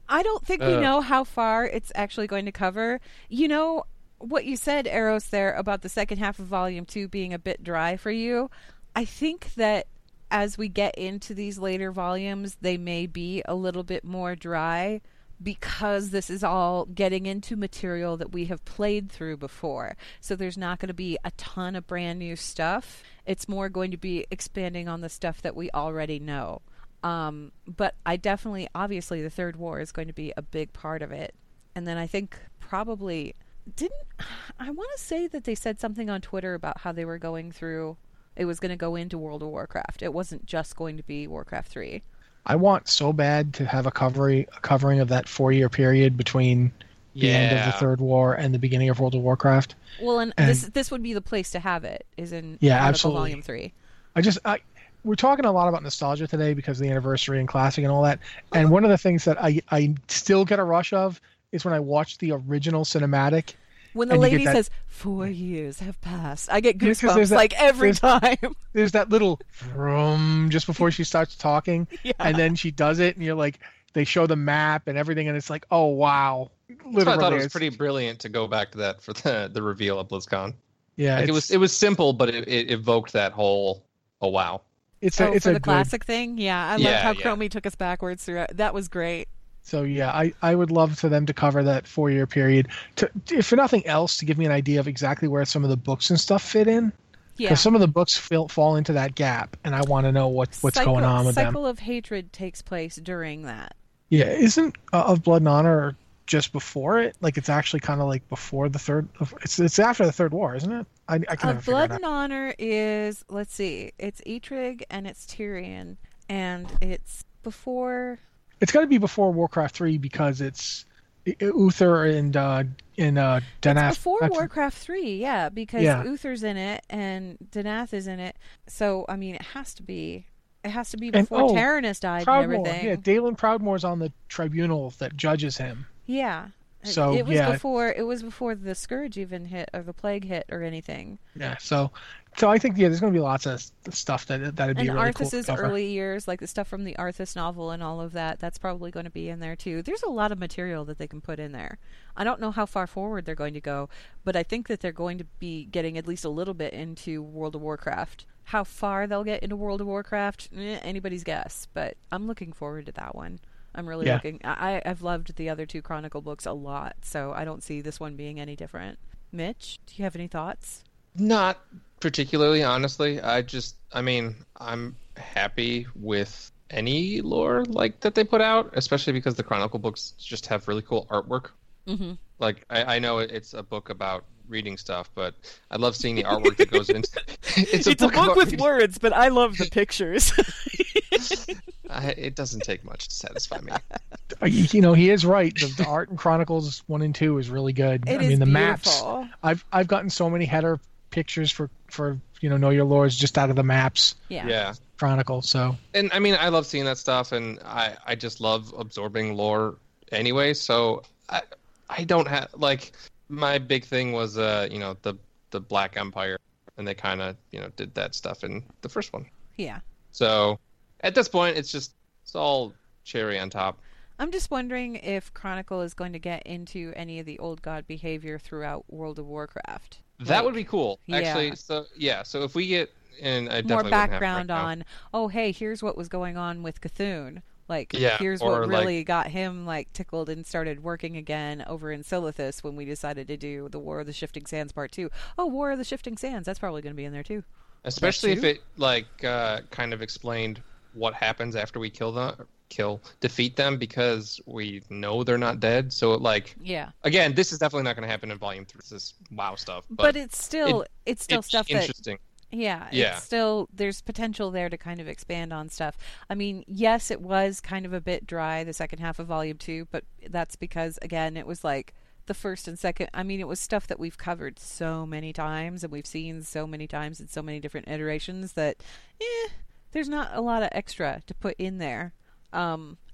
I don't think we know how far it's actually going to cover. You know what you said, Eros, there about the second half of Volume 2 being a bit dry for you. I think that as we get into these later volumes, they may be a little bit more dry, because this is all getting into material that we have played through before. So there's not going to be a ton of brand new stuff. It's more going to be expanding on the stuff that we already know. But I definitely, obviously, the Third War is going to be a big part of it. And then I think probably I want to say that they said something on Twitter about how they were going through It was going to go into World of Warcraft. It wasn't just going to be Warcraft 3. I want so bad to have a covering of that 4-year period between the end of the Third War and the beginning of World of Warcraft. Well, and this would be the place to have it, is in Volume 3. We're talking a lot about nostalgia today because of the anniversary and classic and all that. And one of the things that I still get a rush of is when I watch the original cinematic. When the lady says, 4 years have passed, I get goosebumps every time. There's that little vroom just before she starts talking, and then she does it, and you're like, they show the map and everything, and it's like, oh, wow. Literally, I thought it was pretty brilliant to go back to that for the reveal at BlizzCon. Yeah. It was simple, but it evoked that whole, oh, wow. It's a classic thing? Yeah, I love how Cromie took us backwards throughout. That was great. So, yeah, I would love for them to cover that 4-year period, if for nothing else, to give me an idea of exactly where some of the books and stuff fit in. Yeah. Because some of the books fall into that gap, and I want to know what's going on with them. The Cycle of Hatred takes place during that. Yeah, isn't Of Blood and Honor just before it? Like, it's actually kind of like before the third... It's after the Third War, isn't it? I can't Of Blood and Honor is... Let's see. It's Etrigg, and it's Tyrion, and it's before... It's got to be before Warcraft 3 because it's Uther and Danath. It's before Warcraft 3, yeah, because Uther's in it and Danath is in it. So I mean, it has to be before Taranis died Proudmore, and everything. Yeah, Daelin Proudmore's on the tribunal that judges him. Yeah. So it was before the scourge even hit or the plague hit or anything. Yeah. So I think there's going to be lots of stuff that'd be really cool. And Arthas's early years, like the stuff from the Arthas novel and all of that, that's probably going to be in there too. There's a lot of material that they can put in there. I don't know how far forward they're going to go, but I think that they're going to be getting at least a little bit into World of Warcraft. How far they'll get into World of Warcraft, anybody's guess. But I'm looking forward to that one. I'm really looking. I've loved the other two Chronicle books a lot, so I don't see this one being any different. Mitch, do you have any thoughts? Not particularly, honestly. I'm happy with any lore that they put out, especially because the Chronicle books just have really cool artwork. Mm-hmm. Like, I know it's a book about reading stuff, but I love seeing the artwork that goes into it. It's a book with words, but I love the pictures. It doesn't take much to satisfy me. You know, he is right. The art in Chronicles 1 and 2 is really good. I mean, the beautiful maps. I've gotten so many header pictures for Know Your Lores just out of the maps. Yeah. Chronicle, so. And I mean, I love seeing that stuff, and I just love absorbing lore anyway, so I don't have, my big thing was, the Black Empire, and they kind of, did that stuff in the first one. Yeah. So, at this point, it's all cherry on top. I'm just wondering if Chronicle is going to get into any of the old god behavior throughout World of Warcraft. That would be cool, actually. Yeah. So if we get more background on, oh, hey, here's what was going on with C'Thun. Here's what really got him tickled and started working again over in Silithus when we decided to do the War of the Shifting Sands Part 2. Oh, War of the Shifting Sands. That's probably going to be in there, too. Especially if it, kind of explained what happens after we defeat them, because we know they're not dead. So, again, this is definitely not going to happen in Volume 3. This is wow stuff. But it's still stuff that's interesting. It's still, there's potential there to kind of expand on stuff. I mean, yes, it was kind of a bit dry, the second half of Volume 2, but that's because, again, it was the first and second, I mean, it was stuff that we've covered so many times and we've seen so many times in so many different iterations that, there's not a lot of extra to put in there.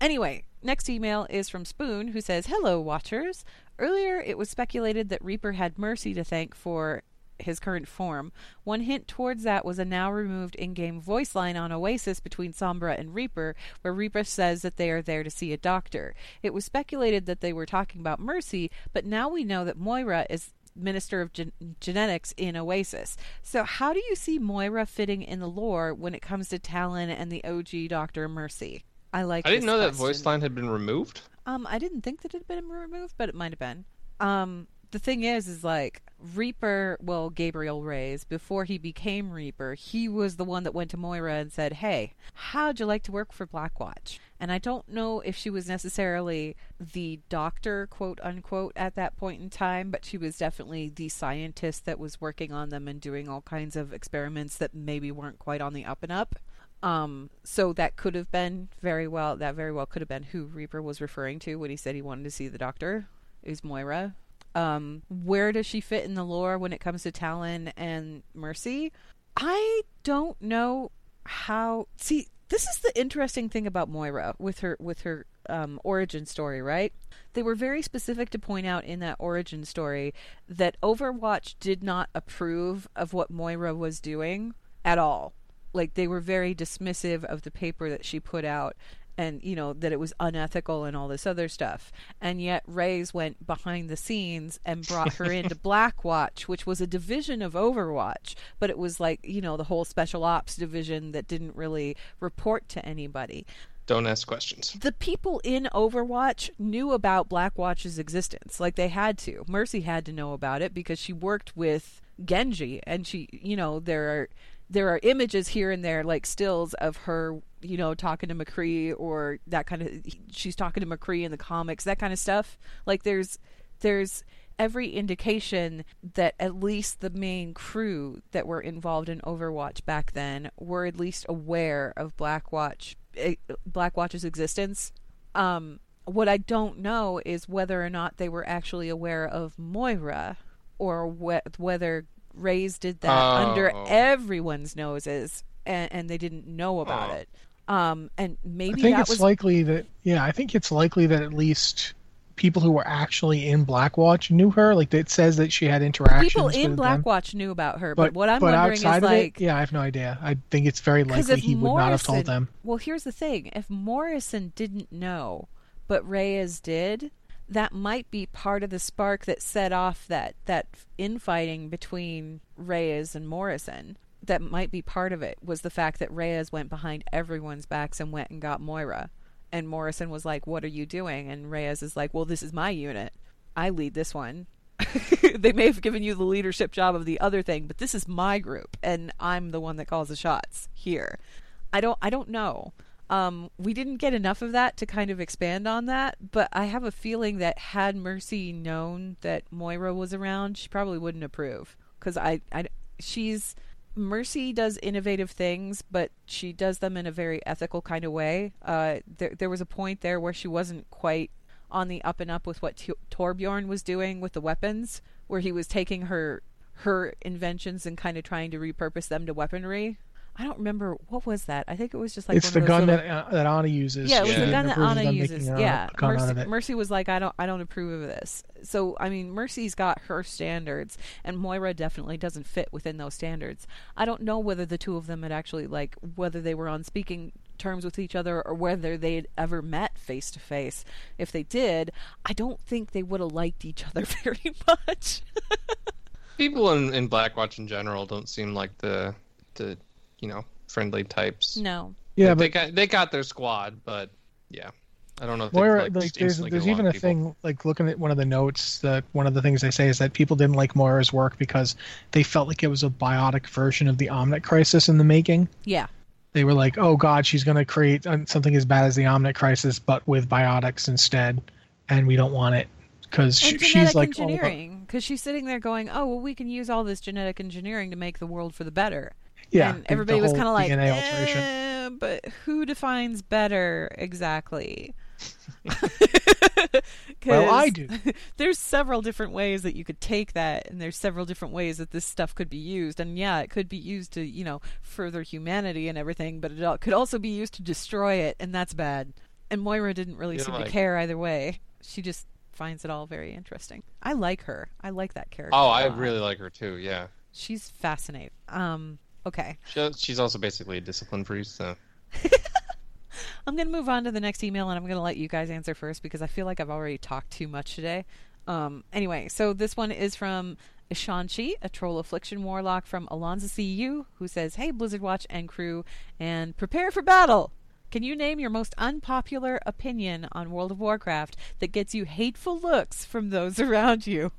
Anyway, next email is from Spoon, who says, "Hello, Watchers. Earlier, it was speculated that Reaper had Mercy to thank for his current form. One hint towards that was a now removed in-game voice line on Oasis between Sombra and Reaper, where Reaper says that they are there to see a doctor. It was speculated that they were talking about Mercy, but now we know that Moira is Minister of Genetics in Oasis. So how do you see Moira fitting in the lore when it comes to Talon and the OG Dr. Mercy?" I didn't know that voice line had been removed. I didn't think that it had been removed, but it might have been. The thing is Reaper, Gabriel Reyes, before he became Reaper, he was the one that went to Moira and said, "Hey, how'd you like to work for Blackwatch?" And I don't know if she was necessarily the doctor, quote unquote, at that point in time, but she was definitely the scientist that was working on them and doing all kinds of experiments that maybe weren't quite on the up and up. So that could have been very well could have been who Reaper was referring to when he said he wanted to see the doctor. It was Moira. Where does she fit in the lore when it comes to Talon and Mercy? I don't know how. See, this is the interesting thing about Moira with her origin story, right? They were very specific to point out in that origin story that Overwatch did not approve of what Moira was doing at all. Like, they were very dismissive of the paper that she put out, and, you know, that it was unethical and all this other stuff. And yet Raze went behind the scenes and brought her into Blackwatch, which was a division of Overwatch, but it was like, you know, the whole special ops division that didn't really report to anybody. Don't ask questions. The people in Overwatch knew about Blackwatch's existence. Like, they had to. Mercy had to know about it because she worked with Genji, and she, you know, there are images here and there, like stills of her, you know, talking to McCree, or that kind of, she's talking to McCree in the comics, that kind of stuff. Like, there's every indication that at least the main crew that were involved in Overwatch back then were at least aware of Blackwatch's existence. What I don't know is whether or not they were actually aware of Moira, or whether Raze did that under everyone's noses, and they didn't know about it. And maybe I think it's likely that at least people who were actually in Blackwatch knew her. Like, it says that she had interactions. People in Blackwatch knew about her, but what I'm wondering is, like, yeah, I have no idea. I think it's very likely he would not have told them. Well, here's the thing: if Morrison didn't know, but Reyes did, that might be part of the spark that set off that infighting between Reyes and Morrison. That might be part of it, was the fact that Reyes went behind everyone's backs and went and got Moira. And Morrison was like, "What are you doing?" And Reyes is like, "Well, this is my unit. I lead this one." They may have given you the leadership job of the other thing, but this is my group, and I'm the one that calls the shots here. I don't know. We didn't get enough of that to kind of expand on that, but I have a feeling that had Mercy known that Moira was around, she probably wouldn't approve. Because Mercy does innovative things, but she does them in a very ethical kind of way. There was a point there where she wasn't quite on the up and up with what Torbjorn was doing with the weapons, where he was taking her inventions and kind of trying to repurpose them to weaponry. I don't remember, what was that? I think it was just like, it's one of the gun little... that Anna uses. Yeah, it was the gun that Anna uses. Yeah, Mercy was like, I don't approve of this. So I mean, Mercy's got her standards, and Moira definitely doesn't fit within those standards. I don't know whether the two of them had actually, like, whether they were on speaking terms with each other or whether they'd ever met face to face. If they did, I don't think they would have liked each other very much. People in Blackwatch in general don't seem like the you know, friendly types. No. Yeah, like, but they got their squad, but yeah, I don't know. If Moira, like, there's even a thing, like, looking at one of the notes, that one of the things they say is that people didn't like Moira's work because they felt like it was a biotic version of the Omnet Crisis in the making. Yeah. They were like, "Oh God, she's going to create something as bad as the Omnet Crisis, but with biotics instead, and we don't want it." Because she's like engineering, because she's sitting there going, "Oh, well, we can use all this genetic engineering to make the world for the better." Yeah, and everybody was kind of like, but who defines better exactly? Well, I do. There's several different ways that you could take that, and there's several different ways that this stuff could be used. And yeah, it could be used to, you know, further humanity and everything, but it could also be used to destroy it, and that's bad. And Moira didn't really seem to care either way. She just finds it all very interesting. I like her. I like that character. Oh, I really like her too, yeah. She's fascinating. Okay. She's also basically a discipline freak, so. I'm going to move on to the next email, and I'm going to let you guys answer first because I feel like I've already talked too much today. Anyway, so this one is from Ishanshi, a troll affliction warlock from Alonza CU, who says, "Hey, Blizzard Watch and crew, and prepare for battle! Can you name your most unpopular opinion on World of Warcraft that gets you hateful looks from those around you?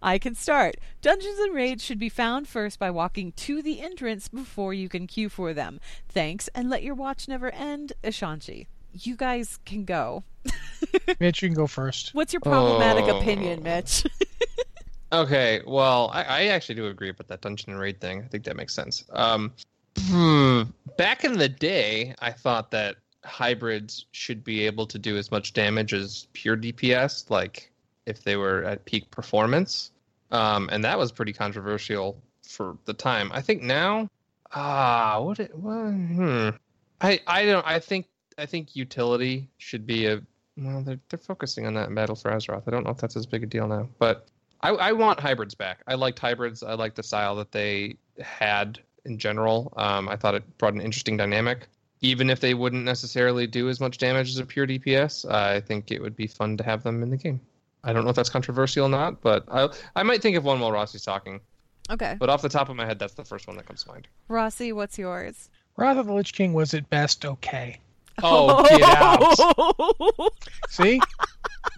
I can start. Dungeons and raids should be found first by walking to the entrance before you can queue for them. Thanks, and let your watch never end, Ishanshi." you guys can go. Mitch, you can go first. What's your problematic opinion, Mitch? Okay, well, I actually do agree about that dungeon and raid thing. I think that makes sense. Back in the day, I thought that hybrids should be able to do as much damage as pure DPS, like if they were at peak performance. And that was pretty controversial for the time. I think now, I think utility should be a... Well, they're focusing on that in Battle for Azeroth. I don't know if that's as big a deal now, but I want hybrids back. I liked hybrids. I liked the style that they had in general. I thought it brought an interesting dynamic. Even if they wouldn't necessarily do as much damage as a pure DPS, I think it would be fun to have them in the game. I don't know if that's controversial or not, but I might think of one while Rossi's talking. Okay. But off the top of my head, that's the first one that comes to mind. Rossi, what's yours? Wrath of the Lich King was at best okay. Oh, get out. See?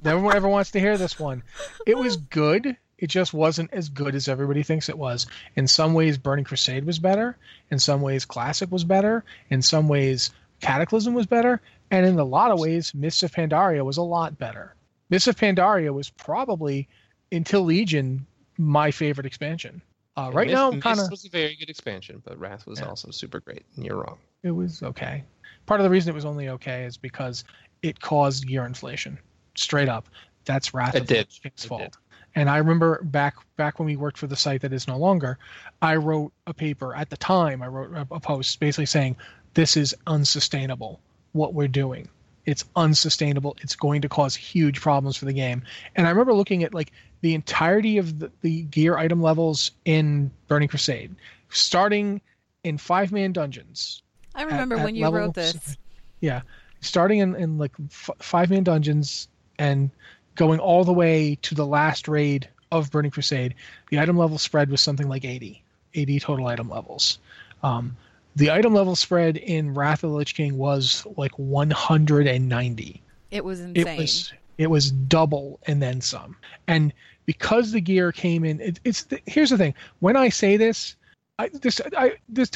No one ever wants to hear this one. It was good. It just wasn't as good as everybody thinks it was. In some ways, Burning Crusade was better. In some ways, Classic was better. In some ways, Cataclysm was better. And in a lot of ways, Mists of Pandaria was a lot better. Mists of Pandaria was probably, until Legion, my favorite expansion. Right now, kind of... Mists was a very good expansion, but Wrath was also super great. And you're wrong. It was okay. Part of the reason it was only okay is because it caused year inflation. Straight up. That's Wrath of the Lich King's fault. Did. And I remember back when we worked for the site that is no longer, I wrote a paper at the time. I wrote a post basically saying, this is unsustainable, what we're doing. It's unsustainable. It's going to cause huge problems for the game. And I remember looking at like the entirety of the gear item levels in Burning Crusade, starting in 5-man dungeons. I remember at when you wrote this. Yeah. Starting in like 5-man dungeons and going all the way to the last raid of Burning Crusade, the item level spread was something like 80 total item levels. The item level spread in Wrath of the Lich King was like 190. It was insane. It was double and then some. And because the gear came in, here's the thing. When I say this, this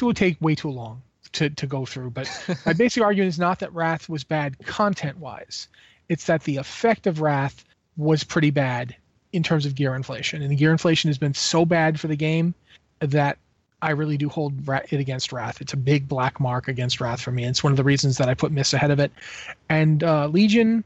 will take way too long to go through, but my basic argument is not that Wrath was bad content-wise. It's that the effect of Wrath was pretty bad in terms of gear inflation. And the gear inflation has been so bad for the game that I really do hold it against Wrath. It's a big black mark against Wrath for me. It's one of the reasons that I put Miss ahead of it. And Legion,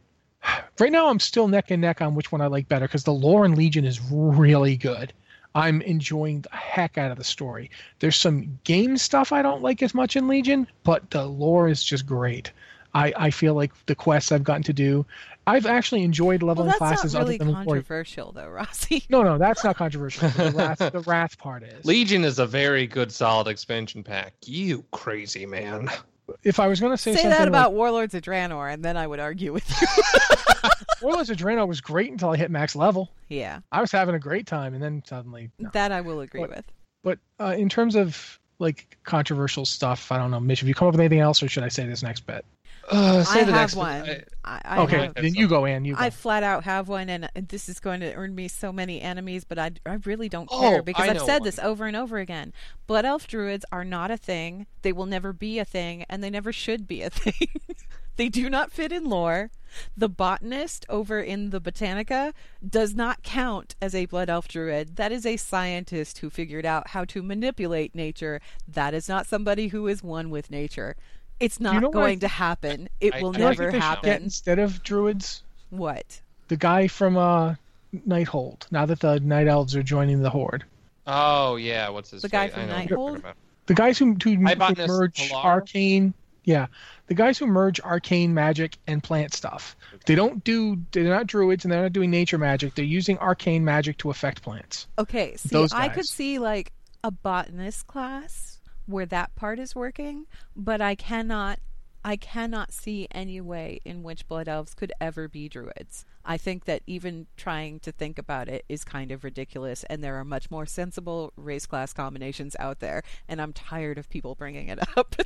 right now I'm still neck and neck on which one I like better because the lore in Legion is really good. I'm enjoying the heck out of the story. There's some game stuff I don't like as much in Legion, but the lore is just great. I feel like the quests I've gotten to do, I've actually enjoyed leveling classes. That's not really controversial, though, Rossi. No, that's not controversial. The Wrath part is. Legion is a very good, solid expansion pack. You crazy man. If I was going to say something that about like, Warlords of Draenor, and then I would argue with you. Warlords of Draenor was great until I hit max level. Yeah. I was having a great time, and then suddenly... No. That I will agree with. But in terms of like controversial stuff, I don't know, Mitch, have you come up with anything else, or should I say this next bit? I have one. Then you go, Anne. You go. I flat out have one, and this is going to earn me so many enemies, but I really don't care because I've said this over and over again. Blood Elf Druids are not a thing. They will never be a thing, and they never should be a thing. They do not fit in lore. The botanist over in the Botanica does not count as a blood elf druid. That is a scientist who figured out how to manipulate nature. That is not somebody who is one with nature. It's not going to happen. It will never happen. Instead of druids, what? The guy from Nighthold. Now that the Night Elves are joining the Horde. Oh yeah, what's his name? The guy from Nighthold. The guys who merge arcane. Yeah, the guys who merge arcane magic and plant stuff. They're not druids, and they're not doing nature magic. They're using arcane magic to affect plants. Okay, see, I could see like a botanist class where that part is working, but I cannot see any way in which blood elves could ever be druids. I think that even trying to think about it is kind of ridiculous, and there are much more sensible race class combinations out there, and I'm tired of people bringing it up.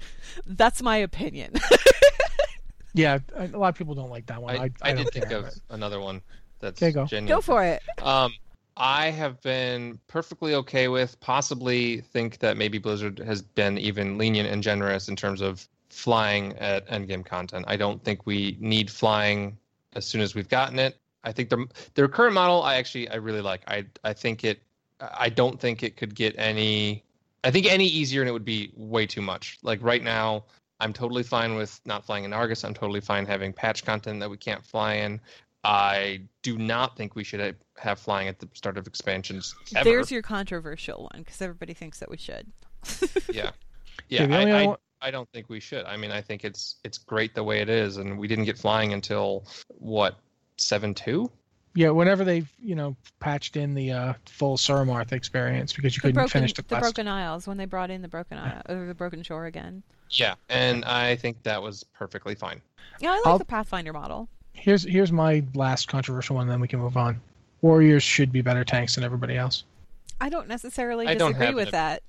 That's my opinion. Yeah, a lot of people don't like that one. I did think of another one that's genuine. Go for it. I have been perfectly okay with, possibly think that maybe Blizzard has been even lenient and generous in terms of flying at endgame content. I don't think we need flying as soon as we've gotten it. I think their current model, I really like. I don't think it could get any easier, and it would be way too much. Like right now, I'm totally fine with not flying in Argus. I'm totally fine having patch content that we can't fly in. I do not think we should have flying at the start of expansions ever. There's your controversial one, because everybody thinks that we should. Yeah. I don't think we should. I mean, I think it's great the way it is, and we didn't get flying until, 7.2? Yeah, whenever they patched in the full Suramar experience, because you couldn't finish the quest. The Broken Isles, when they brought in the Broken Isle, or the Broken Shore again. Yeah, and I think that was perfectly fine. Yeah, I like the Pathfinder model. Here's my last controversial one, then we can move on. Warriors should be better tanks than everybody else. I don't necessarily disagree with that.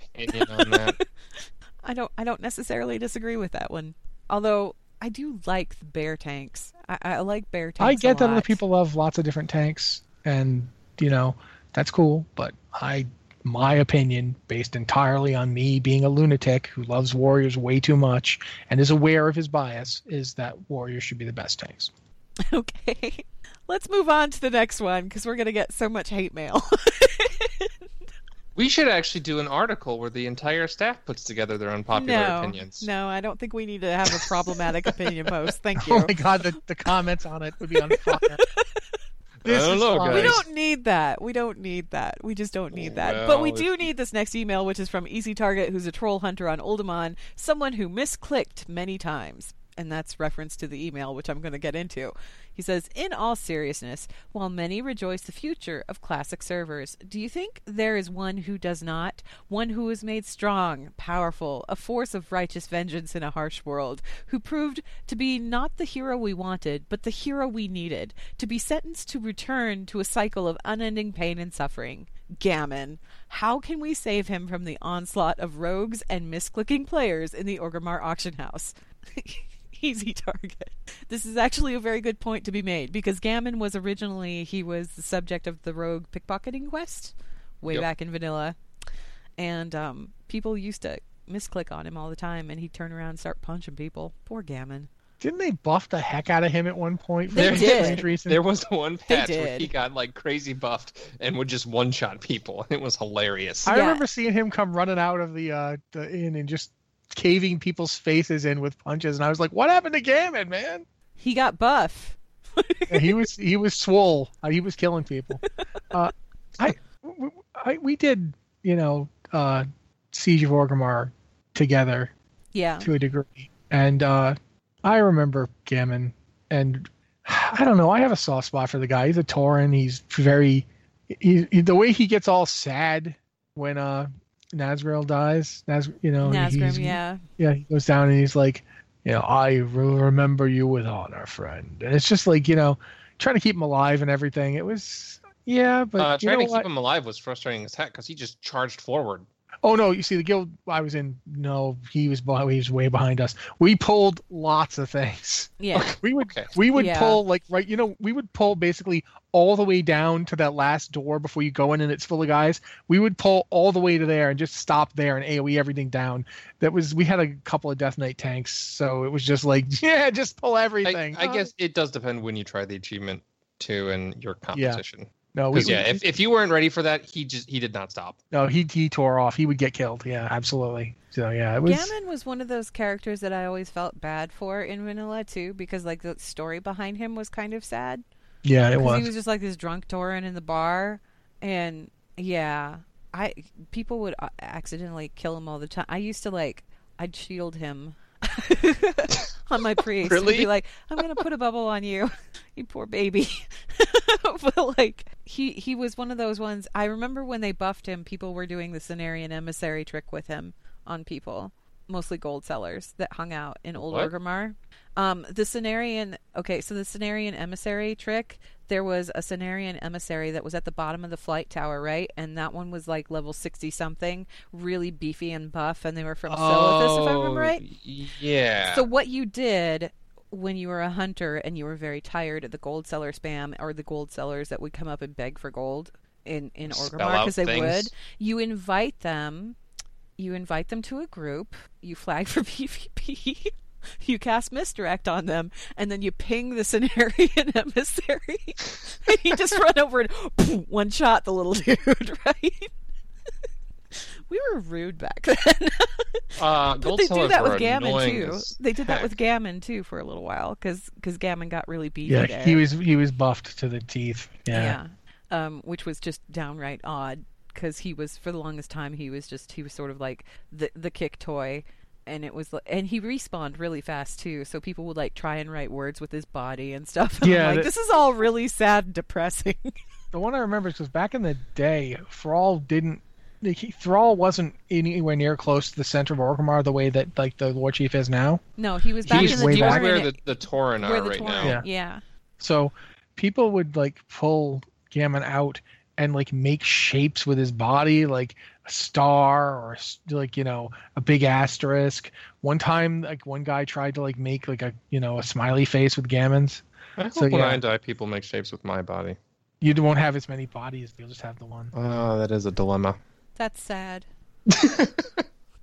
I don't necessarily disagree with that one. Although I do like the bear tanks. I like bear tanks. I get that other people love lots of different tanks, and that's cool. But my opinion, based entirely on me being a lunatic who loves warriors way too much and is aware of his bias, is that warriors should be the best tanks. Okay, let's move on to the next one, because we're going to get so much hate mail. We should actually do an article where the entire staff puts together their unpopular opinions. No, I don't think we need to have a problematic opinion post. Thank you. Oh my God, the comments on it would be on fire. We don't need that. We just don't need that. Well, but we do need this next email, which is from Easy Target, who's a troll hunter on Oldemon, someone who misclicked many times. And that's reference to the email, which I'm going to get into. He says, in all seriousness, while many rejoice the future of classic servers, do you think there is one who does not? One who is made strong, powerful, a force of righteous vengeance in a harsh world, who proved to be not the hero we wanted, but the hero we needed, to be sentenced to return to a cycle of unending pain and suffering. Gammon. How can we save him from the onslaught of rogues and misclicking players in the Orgrimmar auction house? Easy Target. This is actually a very good point to be made, because Gammon was originally, he was the subject of the rogue pickpocketing quest way back in vanilla, and people used to misclick on him all the time, and he'd turn around and start punching people. Poor Gammon. Didn't they buff the heck out of him at one point? They did. There was one patch where he got like crazy buffed and would just one-shot people, and it was hilarious. I remember seeing him come running out of the inn and just caving people's faces in with punches, and I was like, what happened to Gammon, man? He got buff. Yeah, he was swole. He was killing people. We did Siege of Orgrimmar together to a degree, and I remember Gammon, and I don't know, I have a soft spot for the guy. He's a Tauren. The way he gets all sad when Nazgreal dies. Nazgrim, yeah. Yeah, he goes down and he's like, I will remember you with honor, friend. And it's just like, trying to keep him alive and everything. It was, but keep him alive was frustrating as heck, because he just charged forward. Oh, no, you see, the guild I was in, no, he was way behind us. We pulled lots of things. Yeah. We would pull, like, right, we would pull basically all the way down to that last door before you go in and it's full of guys. We would pull all the way to there and just stop there and AoE everything down. We had a couple of Death Knight tanks, so it was just like, just pull everything. I guess it does depend when you try the achievement, too, and your competition. Yeah. No, if you weren't ready for that, he did not stop. No, he tore off. He would get killed. Yeah, absolutely. So yeah, it was. Gammon was one of those characters that I always felt bad for in vanilla too, because like the story behind him was kind of sad. Yeah, it was. He was just like this drunk Tauren in the bar, and people would accidentally kill him all the time. I used to I'd shield him on my priest. Really? I'd be like, I'm gonna put a bubble on you, you poor baby. But he was one of those ones. I remember when they buffed him, people were doing the Cenarion Emissary trick with him on people, mostly gold sellers that hung out in Old Orgrimmar. The Cenarion Emissary trick, there was a Cenarion Emissary that was at the bottom of the flight tower, right? And that one was like level 60 something, really beefy and buff, and they were from Silithus, if I remember right. Yeah. So what you did when you were a hunter and you were very tired of the gold seller spam, or the gold sellers that would come up and beg for gold in Orgrimmar, because they would, you invite them to a group, you flag for PvP, you cast Misdirect on them, and then you ping the Cenarian emissary, and you just run over and poof, one shot the little dude, right? We were rude back then. But they do that with Gammon too. They did that with Gammon too for a little while, because Gammon got really beefy. Yeah, there. he was buffed to the teeth. Yeah. Which was just downright odd, because he was, for the longest time, he was sort of like the kick toy, and he respawned really fast too. So people would like try and write words with his body and stuff. And yeah, this is all really sad and depressing. The one I remember is because back in the day, Thrall wasn't anywhere near close to the center of Orgrimmar the way that like the War Chief is now. No, he was back in the He was where the Tauren are right now. Yeah. So people would like pull Gammon out and like make shapes with his body, like a star or like, you know, a big asterisk. One time, like one guy tried to like make like a, you know, a smiley face with Gammon's. I hope when I die, people make shapes with my body. You won't have as many bodies. You'll just have the one. Oh, that is a dilemma. That's sad.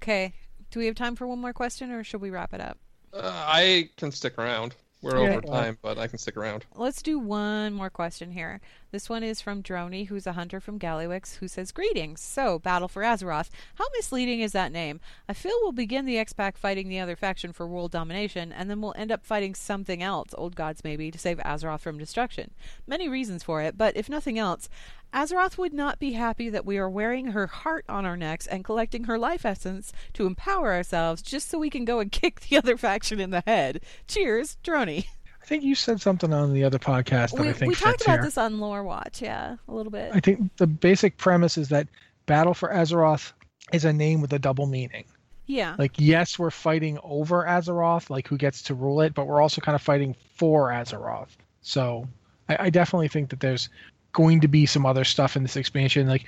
Okay. Do we have time for one more question, or should we wrap it up? I can stick around. We're over time, but I can stick around. Let's do one more question here. This one is from Droney, who's a hunter from Gallywix, who says, "Greetings. So, Battle for Azeroth. How misleading is that name? I feel we'll begin the X-Pack fighting the other faction for world domination, and then we'll end up fighting something else, old gods maybe, to save Azeroth from destruction. Many reasons for it, but if nothing else, Azeroth would not be happy that we are wearing her heart on our necks and collecting her life essence to empower ourselves just so we can go and kick the other faction in the head. Cheers, Droney." I think you said something on the other podcast that we talked about this on Lore Watch, a little bit. I think the basic premise is that Battle for Azeroth is a name with a double meaning. Yeah. Like, yes, we're fighting over Azeroth, like who gets to rule it, but we're also kind of fighting for Azeroth. So I definitely think that there's going to be some other stuff in this expansion. Like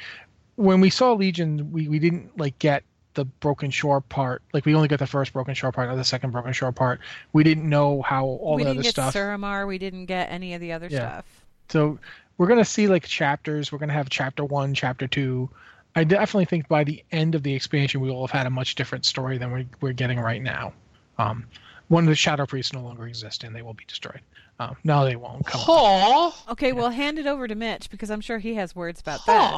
when we saw Legion, we didn't like get the Broken Shore part. Like we only got the first Broken Shore part or the second Broken Shore part. We didn't know how all the other stuff. We didn't get Suramar. We didn't get any of the other stuff. So we're going to see like chapters. We're going to have chapter 1, chapter 2. I definitely think by the end of the expansion, we will have had a much different story than we're getting right now. One of the Shadow Priests no longer exist, and they will be destroyed. No, they won't. Okay, well, hand it over to Mitch, because I'm sure he has words about that.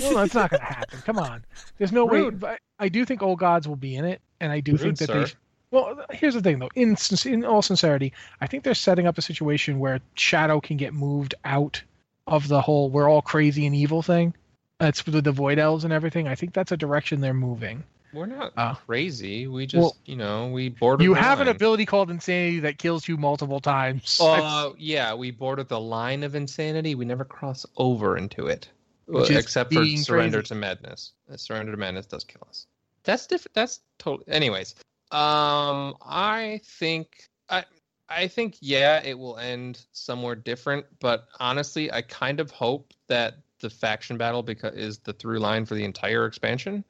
Well, that's not going to happen. Come on. There's no Rude. Way. I do think old gods will be in it, and I do think that they... Well, here's the thing, though. In all sincerity, I think they're setting up a situation where Shadow can get moved out of the whole we're all crazy and evil thing. That's with the Void Elves and everything. I think that's a direction they're moving. We're not crazy. We just, we border. You have an ability called Insanity that kills you multiple times. We border the line of Insanity. We never cross over into it, except for Surrender to Madness. Surrender to Madness does kill us. That's different. That's totally. Anyways, I think it will end somewhere different. But honestly, I kind of hope that the faction battle is the through line for the entire expansion.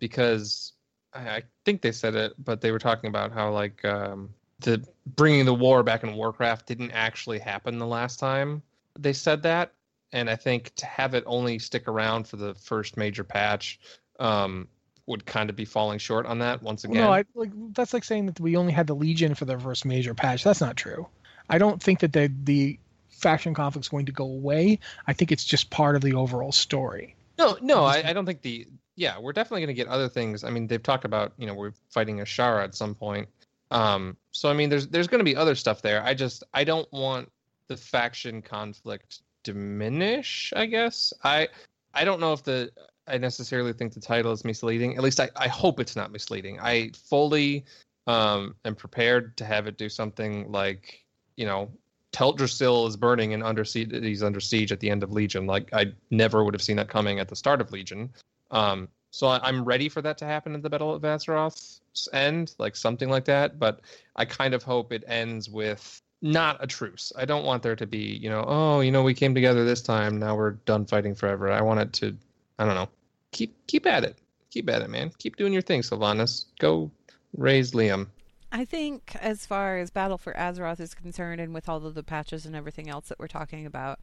Because I think they said it, but they were talking about how like the bringing the war back in Warcraft didn't actually happen the last time they said that, and I think to have it only stick around for the first major patch would kind of be falling short on that once again. That's like saying that we only had the Legion for the first major patch. That's not true. I don't think that the faction conflict's going to go away. I think it's just part of the overall story. No, I don't think the. Yeah, we're definitely going to get other things. I mean, they've talked about, we're fighting Ashzara at some point. So, I mean, there's going to be other stuff there. I don't want the faction conflict diminish, I guess. I don't know if I necessarily think the title is misleading. At least I hope it's not misleading. I fully am prepared to have it do something like, Tel Drasil is burning and he's under siege at the end of Legion. Like, I never would have seen that coming at the start of Legion. So I'm ready for that to happen at the Battle of Azeroth's end, like something like that. But I kind of hope it ends with not a truce. I don't want there to be, we came together this time. Now we're done fighting forever. I want it to, I don't know, keep at it. Keep at it, man. Keep doing your thing, Sylvanas. Go raise Liam. I think as far as Battle for Azeroth is concerned, and with all of the patches and everything else that we're talking about,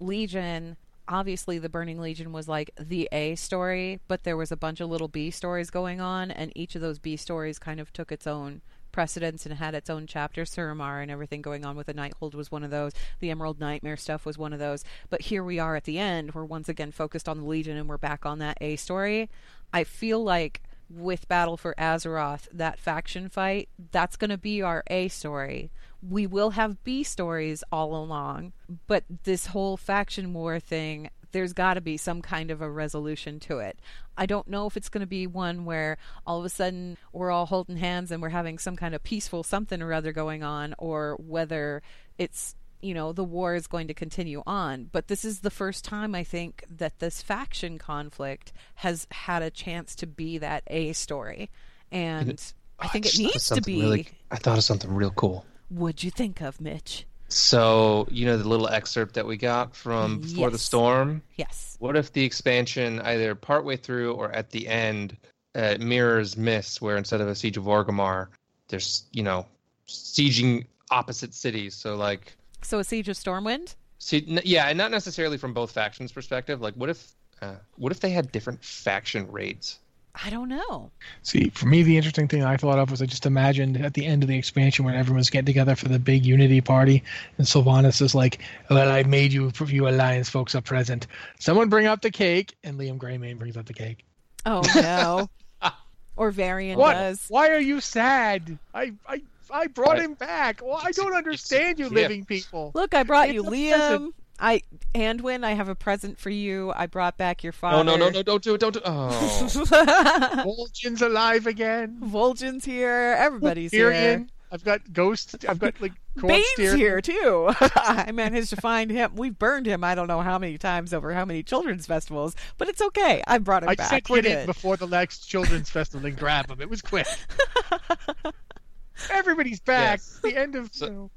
Legion... Obviously, the Burning Legion was like the A story, but there was a bunch of little B stories going on, and each of those B stories kind of took its own precedents and had its own chapter. Suramar and everything going on with the Nighthold was one of those. The Emerald Nightmare stuff was one of those. But here we are at the end. We're once again focused on the Legion and we're back on that A story. I feel like with Battle for Azeroth, that faction fight, that's going to be our A story. We will have B stories all along, but this whole faction war thing, there's got to be some kind of a resolution to it. I don't know if it's going to be one where all of a sudden we're all holding hands and we're having some kind of peaceful something or other going on, or whether it's, you know, the war is going to continue on. But this is the first time, I think, that this faction conflict has had a chance to be that A story. And I think it needs to be. I thought of something real cool. What'd you think of, Mitch? So, you know, the little excerpt that we got from Before the Storm? Yes. What if the expansion, either partway through or at the end, mirrors Myths, where instead of a siege of Orgrimmar, there's, you know, sieging opposite cities. So, like... So a siege of Stormwind? Yeah, and not necessarily from both factions' perspective. Like, what if they had different faction raids? I don't know. See, for me, the interesting thing I thought of was I just imagined at the end of the expansion when everyone's getting together for the big unity party, and Sylvanas is like, well, I made you Alliance folks a present. Someone bring up the cake, and Liam Greymane brings up the cake. Oh, no. Or Varian does. Why are you sad? I brought him back. Well, I don't understand you living people. Look, I brought you Liam. Present. I have a present for you. I brought back your father. No, don't do it. Don't do it. Oh. Vol'jin's alive again. Vol'jin's here. Everybody's here. I've got ghosts. I've got like Bane's here too. I managed to find him. We've burned him. I don't know how many times over how many children's festivals, but it's okay. I brought him back. I said get it before the next children's festival and grab him. It was quick. Everybody's back. Yes. The end of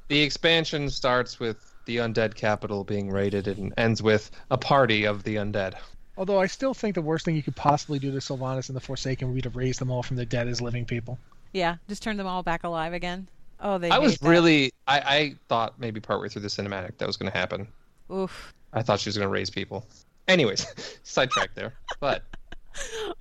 the expansion starts with the undead capital being raided and ends with a party of the undead. Although I still think the worst thing you could possibly do to Sylvanas and the Forsaken would be to raise them all from the dead as living people. Yeah, just turn them all back alive again. Oh, I thought maybe partway through the cinematic that was going to happen. Oof. I thought she was going to raise people. Anyways, sidetracked there, but.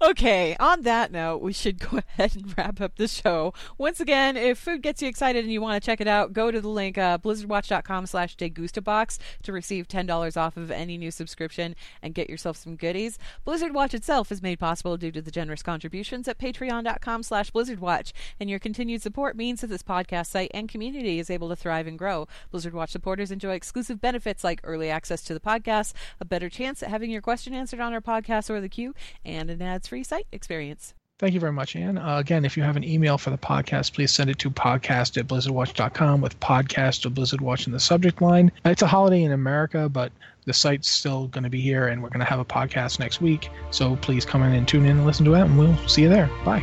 Okay, on that note, we should go ahead and wrap up the show. Once again, if food gets you excited and you want to check it out, go to the link blizzardwatch.com/degustabox to receive $10 off of any new subscription and get yourself some goodies. Blizzard Watch itself is made possible due to the generous contributions at patreon.com/blizzardwatch, and your continued support means that this podcast site and community is able to thrive and grow. Blizzard Watch supporters enjoy exclusive benefits like early access to the podcast, a better chance at having your question answered on our podcast or the queue, and an ads-free site experience. Thank you very much, Anne. Again, if you have an email for the podcast, please send it to podcast@blizzardwatch.com with podcast of Blizzard Watch in the subject line. It's a holiday in America, but the site's still going to be here, and we're going to have a podcast next week. So please come in and tune in and listen to it, and we'll see you there. Bye.